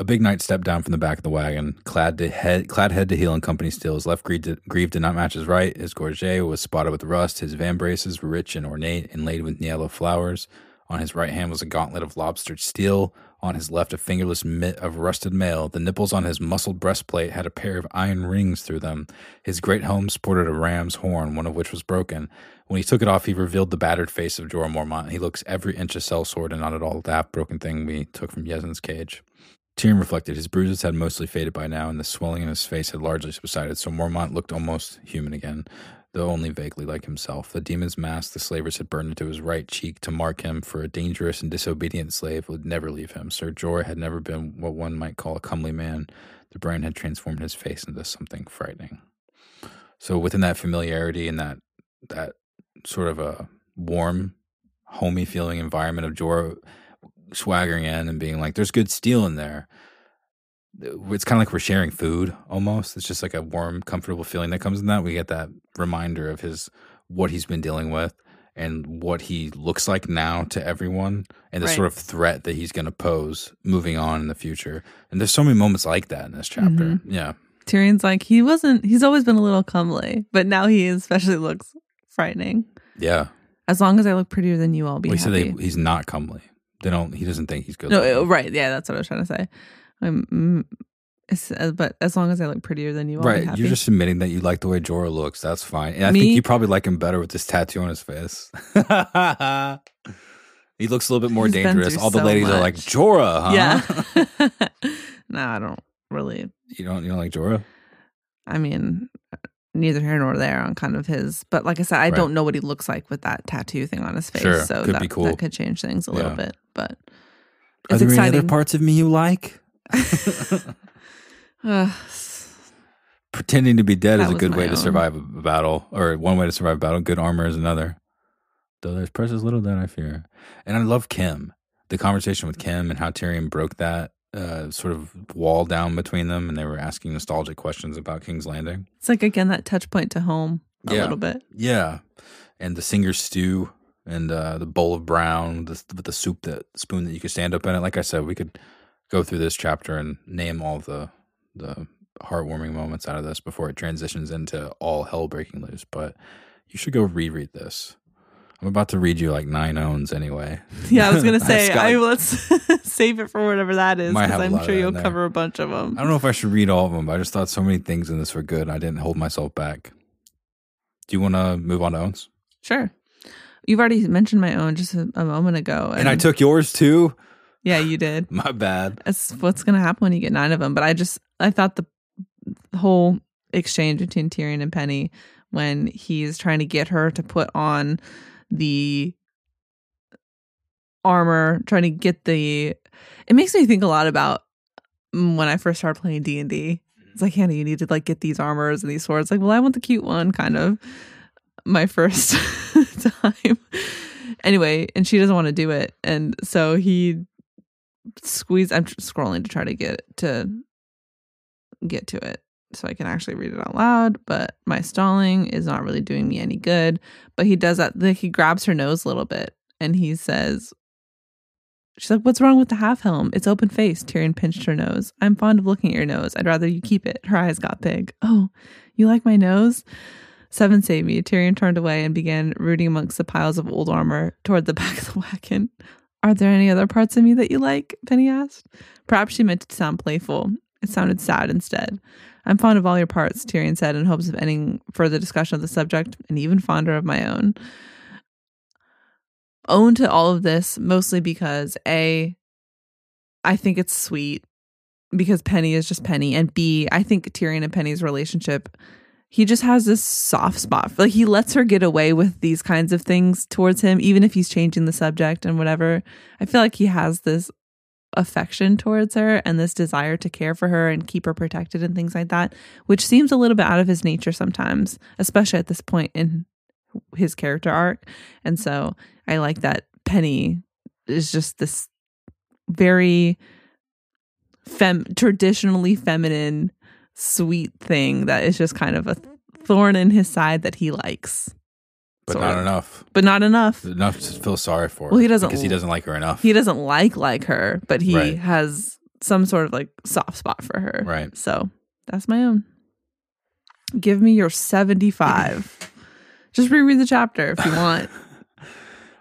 A big knight stepped down from the back of the wagon, clad head to heel in company steel. His left greave did not match his right. His gorget was spotted with rust. His van braces were rich and ornate, inlaid with yellow flowers. On his right hand was a gauntlet of lobstered steel. On his left, a fingerless mitt of rusted mail. The nipples on his muscled breastplate had a pair of iron rings through them. His great helm sported a ram's horn, one of which was broken. When he took it off, he revealed the battered face of Jorah Mormont. He looks every inch a sellsword and not at all the half-broken thing we took from Yezzin's cage. Tyrion reflected. His bruises had mostly faded by now, and the swelling in his face had largely subsided, so Mormont looked almost human again, though only vaguely like himself. The demon's mask the slavers had burned into his right cheek to mark him for a dangerous and disobedient slave would never leave him. Sir Jorah had never been what one might call a comely man. The brand had transformed his face into something frightening. So within that familiarity and that sort of a warm, homey feeling environment of Jorah swaggering in and being like, there's good steel in there. It's kind of like we're sharing food almost. It's just like a warm, comfortable feeling that comes in that. We get that reminder of what he's been dealing with and what he looks like now to everyone, and the sort of threat that he's going to pose moving on in the future. And there's so many moments like that in this chapter. Mm-hmm. Yeah. Tyrion's like, he's always been a little comely, but now he especially looks frightening. Yeah. As long as I look prettier than you, I'll be happy. He said he's not comely. He doesn't think he's good. No, right. Yeah, that's what I was trying to say. But as long as I look prettier than you, I'll be happy. You're just admitting that you like the way Jorah looks. That's fine. And I think you probably like him better with this tattoo on his face. He looks a little bit more dangerous. All the ladies are like, Jorah, huh? Yeah. No, I don't really. You don't like Jorah? I mean, neither here nor there on kind of his, but like I said, I don't know what he looks like with that tattoo thing on his face. Sure. So could be cool. That could change things a little bit, but it's exciting. Any other parts of me you like? Pretending to be dead is a good way to survive a battle, or one way to survive a battle. Good armor is another. Though there's precious little that I fear. And I love Kim. The conversation with Kim and how Tyrion broke that sort of wall down between them, and they were asking nostalgic questions about King's Landing. It's like, again, that touch point to home a little bit. Yeah. And the singer's stew and the bowl of brown, the soup, that spoon that you could stand up in it. Like I said, we could go through this chapter and name all the heartwarming moments out of this before it transitions into all hell breaking loose. But you should go reread this. I'm about to read you like 9 owns anyway. Yeah, I was going to say, let's save it for whatever that is, because I'm sure you'll cover a bunch of them. I don't know if I should read all of them, but I just thought so many things in this were good. I didn't hold myself back. Do you want to move on to owns? Sure. You've already mentioned my own just a moment ago. And I took yours too? Yeah, you did. My bad. That's what's going to happen when you get 9 of them. But I thought the whole exchange between Tyrion and Penny when he's trying to get her to put on the armor, trying to get the... It makes me think a lot about when I first started playing D&D. It's like, Hannah, you need to like get these armors and these swords. Like, well, I want the cute one, kind of. My first time. Anyway, and she doesn't want to do it. And so he squeezed... I'm scrolling to try to get to it, so I can actually read it out loud, but my stalling is not really doing me any good. But he does that, he grabs her nose a little bit, and he says, she's like, what's wrong with the half helm? It's open faced. Tyrion pinched her nose. I'm fond of looking at your nose. I'd rather you keep it. Her eyes got big. Oh, you like my nose? 7 save me. Tyrion turned away and began rooting amongst the piles of old armor toward the back of the wagon. Are there any other parts of me that you like? Penny asked. Perhaps she meant it to sound playful. It sounded sad instead. I'm fond of all your parts, Tyrion said, in hopes of ending further discussion of the subject, and even fonder of my own. Own to all of this, mostly because, A, I think it's sweet, because Penny is just Penny, and B, I think Tyrion and Penny's relationship, he just has this soft spot. Like, he lets her get away with these kinds of things towards him, even if he's changing the subject and whatever. I feel like he has this affection towards her and this desire to care for her and keep her protected and things like that, which seems a little bit out of his nature sometimes, especially at this point in his character arc. And so I like that Penny is just this very traditionally feminine, sweet thing that is just kind of a thorn in his side that he likes. But not enough. But not enough. Enough to feel sorry for her. Well, he doesn't, because he doesn't like her enough. He doesn't like her, but he has some sort of like soft spot for her. Right. So that's my own. Give me your 75. Just reread the chapter if you want.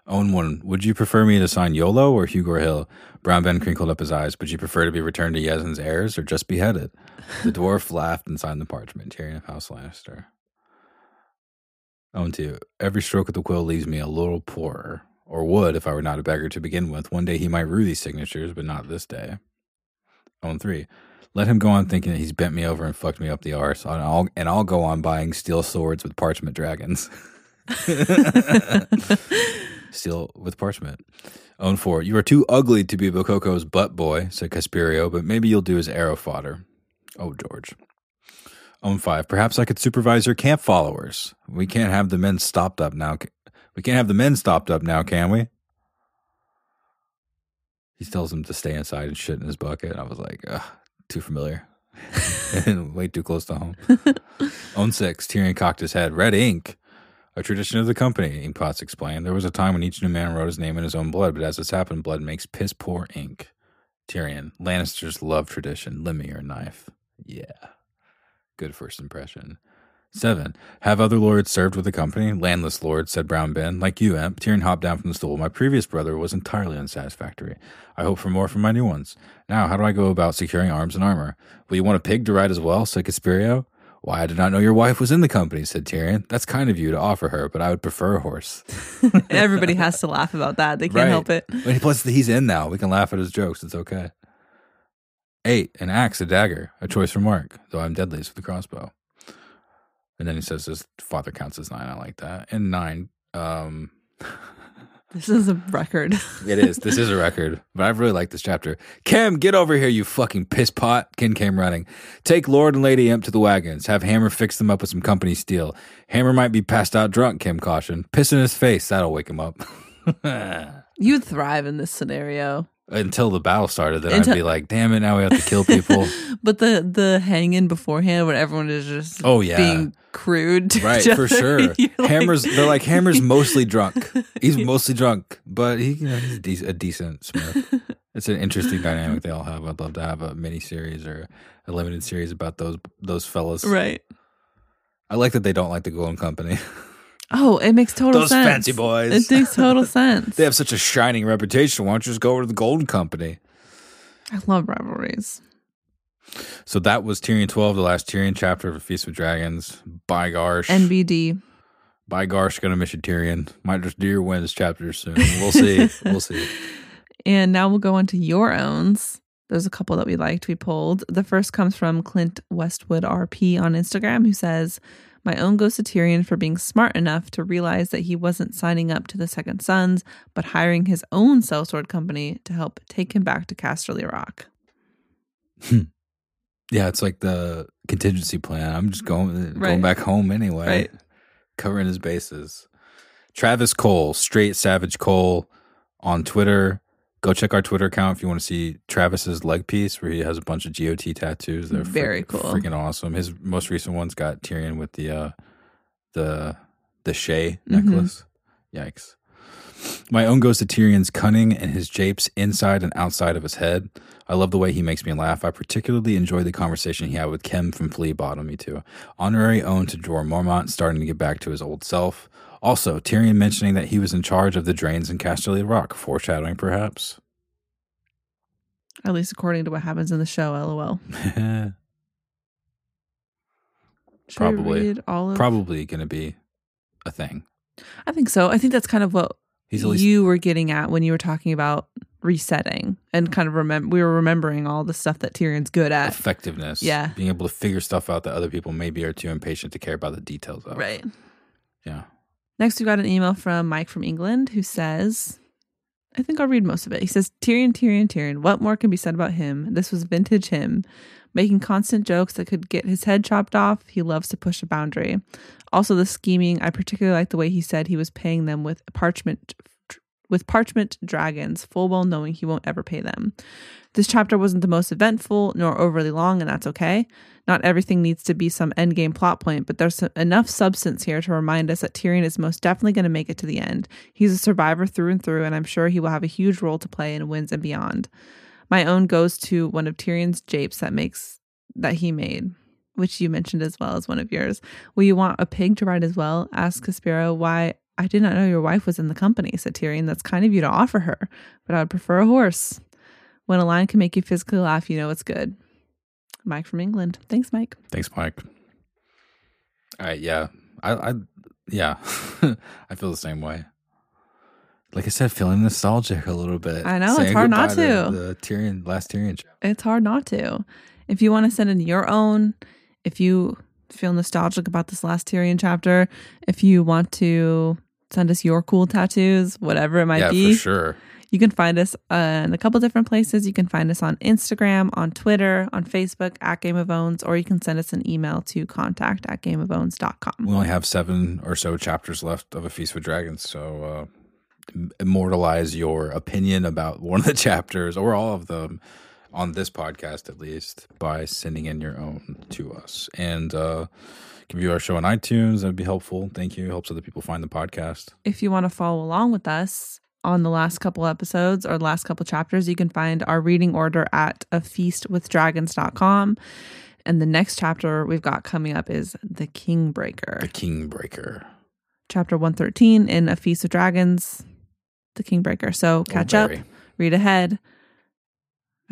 Own one. Would you prefer me to sign YOLO or Hugo Hill? Brown Ben crinkled up his eyes. Would you prefer to be returned to Yezzin's heirs or just beheaded? The dwarf laughed and signed the parchment. Tyrion of House Lannister. Own to. Every stroke of the quill leaves me a little poorer, or would if I were not a beggar to begin with. One day he might rue these signatures, but not this day. Own 3. Let him go on thinking that he's bent me over and fucked me up the arse, and I'll go on buying steel swords with parchment dragons. Steel with parchment. Own 4. You are too ugly to be Bococo's butt boy, said Casperio, but maybe you'll do his arrow fodder. Oh, George. Own 5. Perhaps I could supervise your camp followers. We can't have the men stopped up now. We can't have the men stopped up now, can we? He tells them to stay inside and shit in his bucket. I was like, ugh, too familiar. And way too close to home. Own 6. Tyrion cocked his head. Red ink. A tradition of the company, Inkpots explained. There was a time when each new man wrote his name in his own blood, but as this happened, blood makes piss poor ink. Tyrion. Lannisters love tradition. Lend me your knife. Yeah. Good first impression. 7. Have other lords served with the company? Landless lord, said Brown Ben. Like you, Imp. Tyrion hopped down from the stool. My previous brother was entirely unsatisfactory. I hope for more from my new ones. Now, how do I go about securing arms and armor? Will you want a pig to ride as well, said Casperio. Why, I did not know your wife was in the company, said Tyrion. That's kind of you to offer her, but I would prefer a horse. Everybody has to laugh about that. They can't help it. Plus, he's in now. We can laugh at his jokes. It's okay. 8. An axe, a dagger, a choice remark, though I'm deadliest with the crossbow. And then he says his father counts as nine. I like that. And nine. This is a record. It is. This is a record. But I really like this chapter. Cam, get over here, you fucking piss pot. Ken came running. Take Lord and Lady Imp to the wagons. Have Hammer fix them up with some company steel. Hammer might be passed out drunk, Kim cautioned. Piss in his face. That'll wake him up. You'd thrive in this scenario. Until the battle started, then I'd be like, damn it, now we have to kill people. But the hang-in beforehand when everyone is just being crude to each other, for sure. Hammer's mostly drunk. He's mostly drunk, but he's a decent smith. It's an interesting dynamic they all have. I'd love to have a mini-series or a limited series about those fellas. Right. I like that they don't like the Golden Company. Oh, it makes total sense. Those fancy boys. It makes total sense. They have such a shining reputation. Why don't you just go over to the Golden Company? I love rivalries. So that was Tyrion 12, the last Tyrion chapter of A Feast with Dragons. By Garsh. NBD. By Garsh, gonna miss you, Tyrion. Might just do your wins chapter soon. We'll see. We'll see. And now we'll go on to your owns. There's a couple that we liked, we pulled. The first comes from Clint Westwood RP on Instagram, who says, my own goes to Tyrion for being smart enough to realize that he wasn't signing up to the Second Sons, but hiring his own sellsword company to help take him back to Casterly Rock. Yeah, it's like the contingency plan. I'm just going back home anyway. Right. Covering his bases. Travis Cole, Straight Savage Cole on Twitter. Go check our Twitter account if you want to see Travis's leg piece where he has a bunch of GOT tattoos. They're very cool. Freaking awesome. His most recent one's got Tyrion with the Shay necklace. Yikes. My own goes to Tyrion's cunning and his japes inside and outside of his head. I love the way he makes me laugh. I particularly enjoyed the conversation he had with Kim from Flea Bottom. Me too. Honorary own to Jorah Mormont starting to get back to his old self. Also, Tyrion mentioning that he was in charge of the drains in Casterly Rock. Foreshadowing, perhaps? At least according to what happens in the show, lol. Probably going to be a thing. I think so. I think that's kind of what you were getting at when you were talking about resetting and kind of remembering all the stuff that Tyrion's good at. Effectiveness. Yeah. Being able to figure stuff out that other people maybe are too impatient to care about the details of. Right. Yeah. Next, we got an email from Mike from England who says, I think I'll read most of it. He says, Tyrion. What more can be said about him? This was vintage him. Making constant jokes that could get his head chopped off. He loves to push a boundary. Also, the scheming. I particularly like the way he said he was paying them with parchment dragons, full well knowing he won't ever pay them. This chapter wasn't the most eventful nor overly long, and that's okay. Not everything needs to be some endgame plot point, but there's enough substance here to remind us that Tyrion is most definitely going to make it to the end. He's a survivor through and through, and I'm sure he will have a huge role to play in Winds and Beyond. My own goes to one of Tyrion's japes that he made, which you mentioned as well as one of yours. Will you want a pig to ride as well? Asked Caspero. Why, I did not know your wife was in the company, said Tyrion. That's kind of you to offer her, but I would prefer a horse. When a line can make you physically laugh, you know it's good. Mike from England. Thanks, Mike. All right, yeah. I I feel the same way. Like I said, feeling nostalgic a little bit. I know, it's hard not to. The last Tyrion show. It's hard not to. If you want to send in your own, if you feel nostalgic about this last Tyrion chapter, if you want to send us your cool tattoos, whatever it might be. Yeah, for sure. You can find us in a couple different places. You can find us on Instagram, on Twitter, on Facebook, at Game of Owns, or you can send us an email to contact@gameofowns.com. We only have 7 or so chapters left of A Feast with Dragons, so immortalize your opinion about one of the chapters, or all of them, on this podcast at least, by sending in your own to us. And can view our show on iTunes. That would be helpful. Thank you. It helps other people find the podcast. If you want to follow along with us, on the last couple episodes or last couple chapters, you can find our reading order at afeastwithdragons.com. And the next chapter we've got coming up is The Kingbreaker. The Kingbreaker. Chapter 113 in A Feast of Dragons, The Kingbreaker. So catch up, read ahead,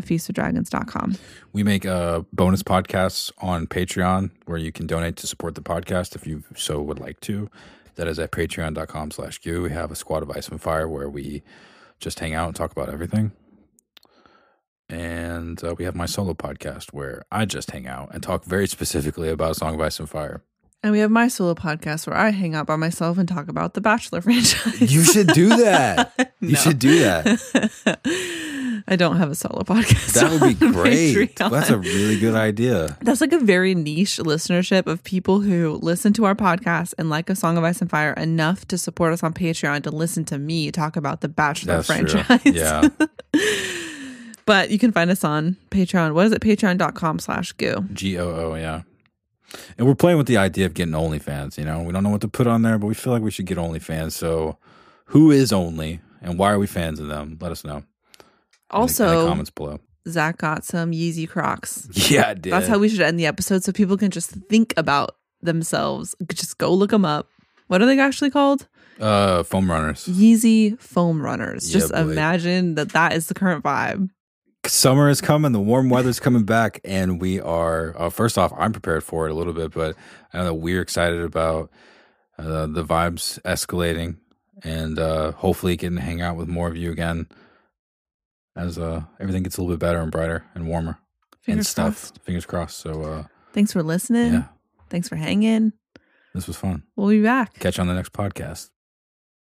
afeastwithdragons.com. We make bonus podcasts on Patreon where you can donate to support the podcast if you so would like to. That is at patreon.com/Q. We have a squad of Ice and Fire where we just hang out and talk about everything. And we have my solo podcast where I just hang out and talk very specifically about A Song of Ice and Fire. And we have my solo podcast where I hang out by myself and talk about the Bachelor franchise. You should do that. No. You should do that. I don't have a solo podcast. That would be great. Well, that's a really good idea. That's like a very niche listenership of people who listen to our podcast and like A Song of Ice and Fire enough to support us on Patreon to listen to me talk about the Bachelor franchise. True. Yeah. But you can find us on Patreon. What is it? Patreon.com/goo. GOO, yeah. And we're playing with the idea of getting OnlyFans, you know? We don't know what to put on there, but we feel like we should get OnlyFans. So who is Only and why are we fans of them? Let us know. Also, in the comments below. Zach got some Yeezy Crocs. Yeah, I did. That's how we should end the episode, so people can just think about themselves. Just go look them up. What are they actually called? Foam Runners. Yeezy Foam Runners. Yeah, just boy. Imagine that is the current vibe. Summer is coming, the warm weather's coming back, and we are, first off, I'm prepared for it a little bit, but I know we're excited about the vibes escalating and hopefully getting to hang out with more of you again as everything gets a little bit better and brighter and warmer. Fingers crossed. So thanks for listening. Yeah. Thanks for hanging. This was fun. We'll be back. Catch you on the next podcast.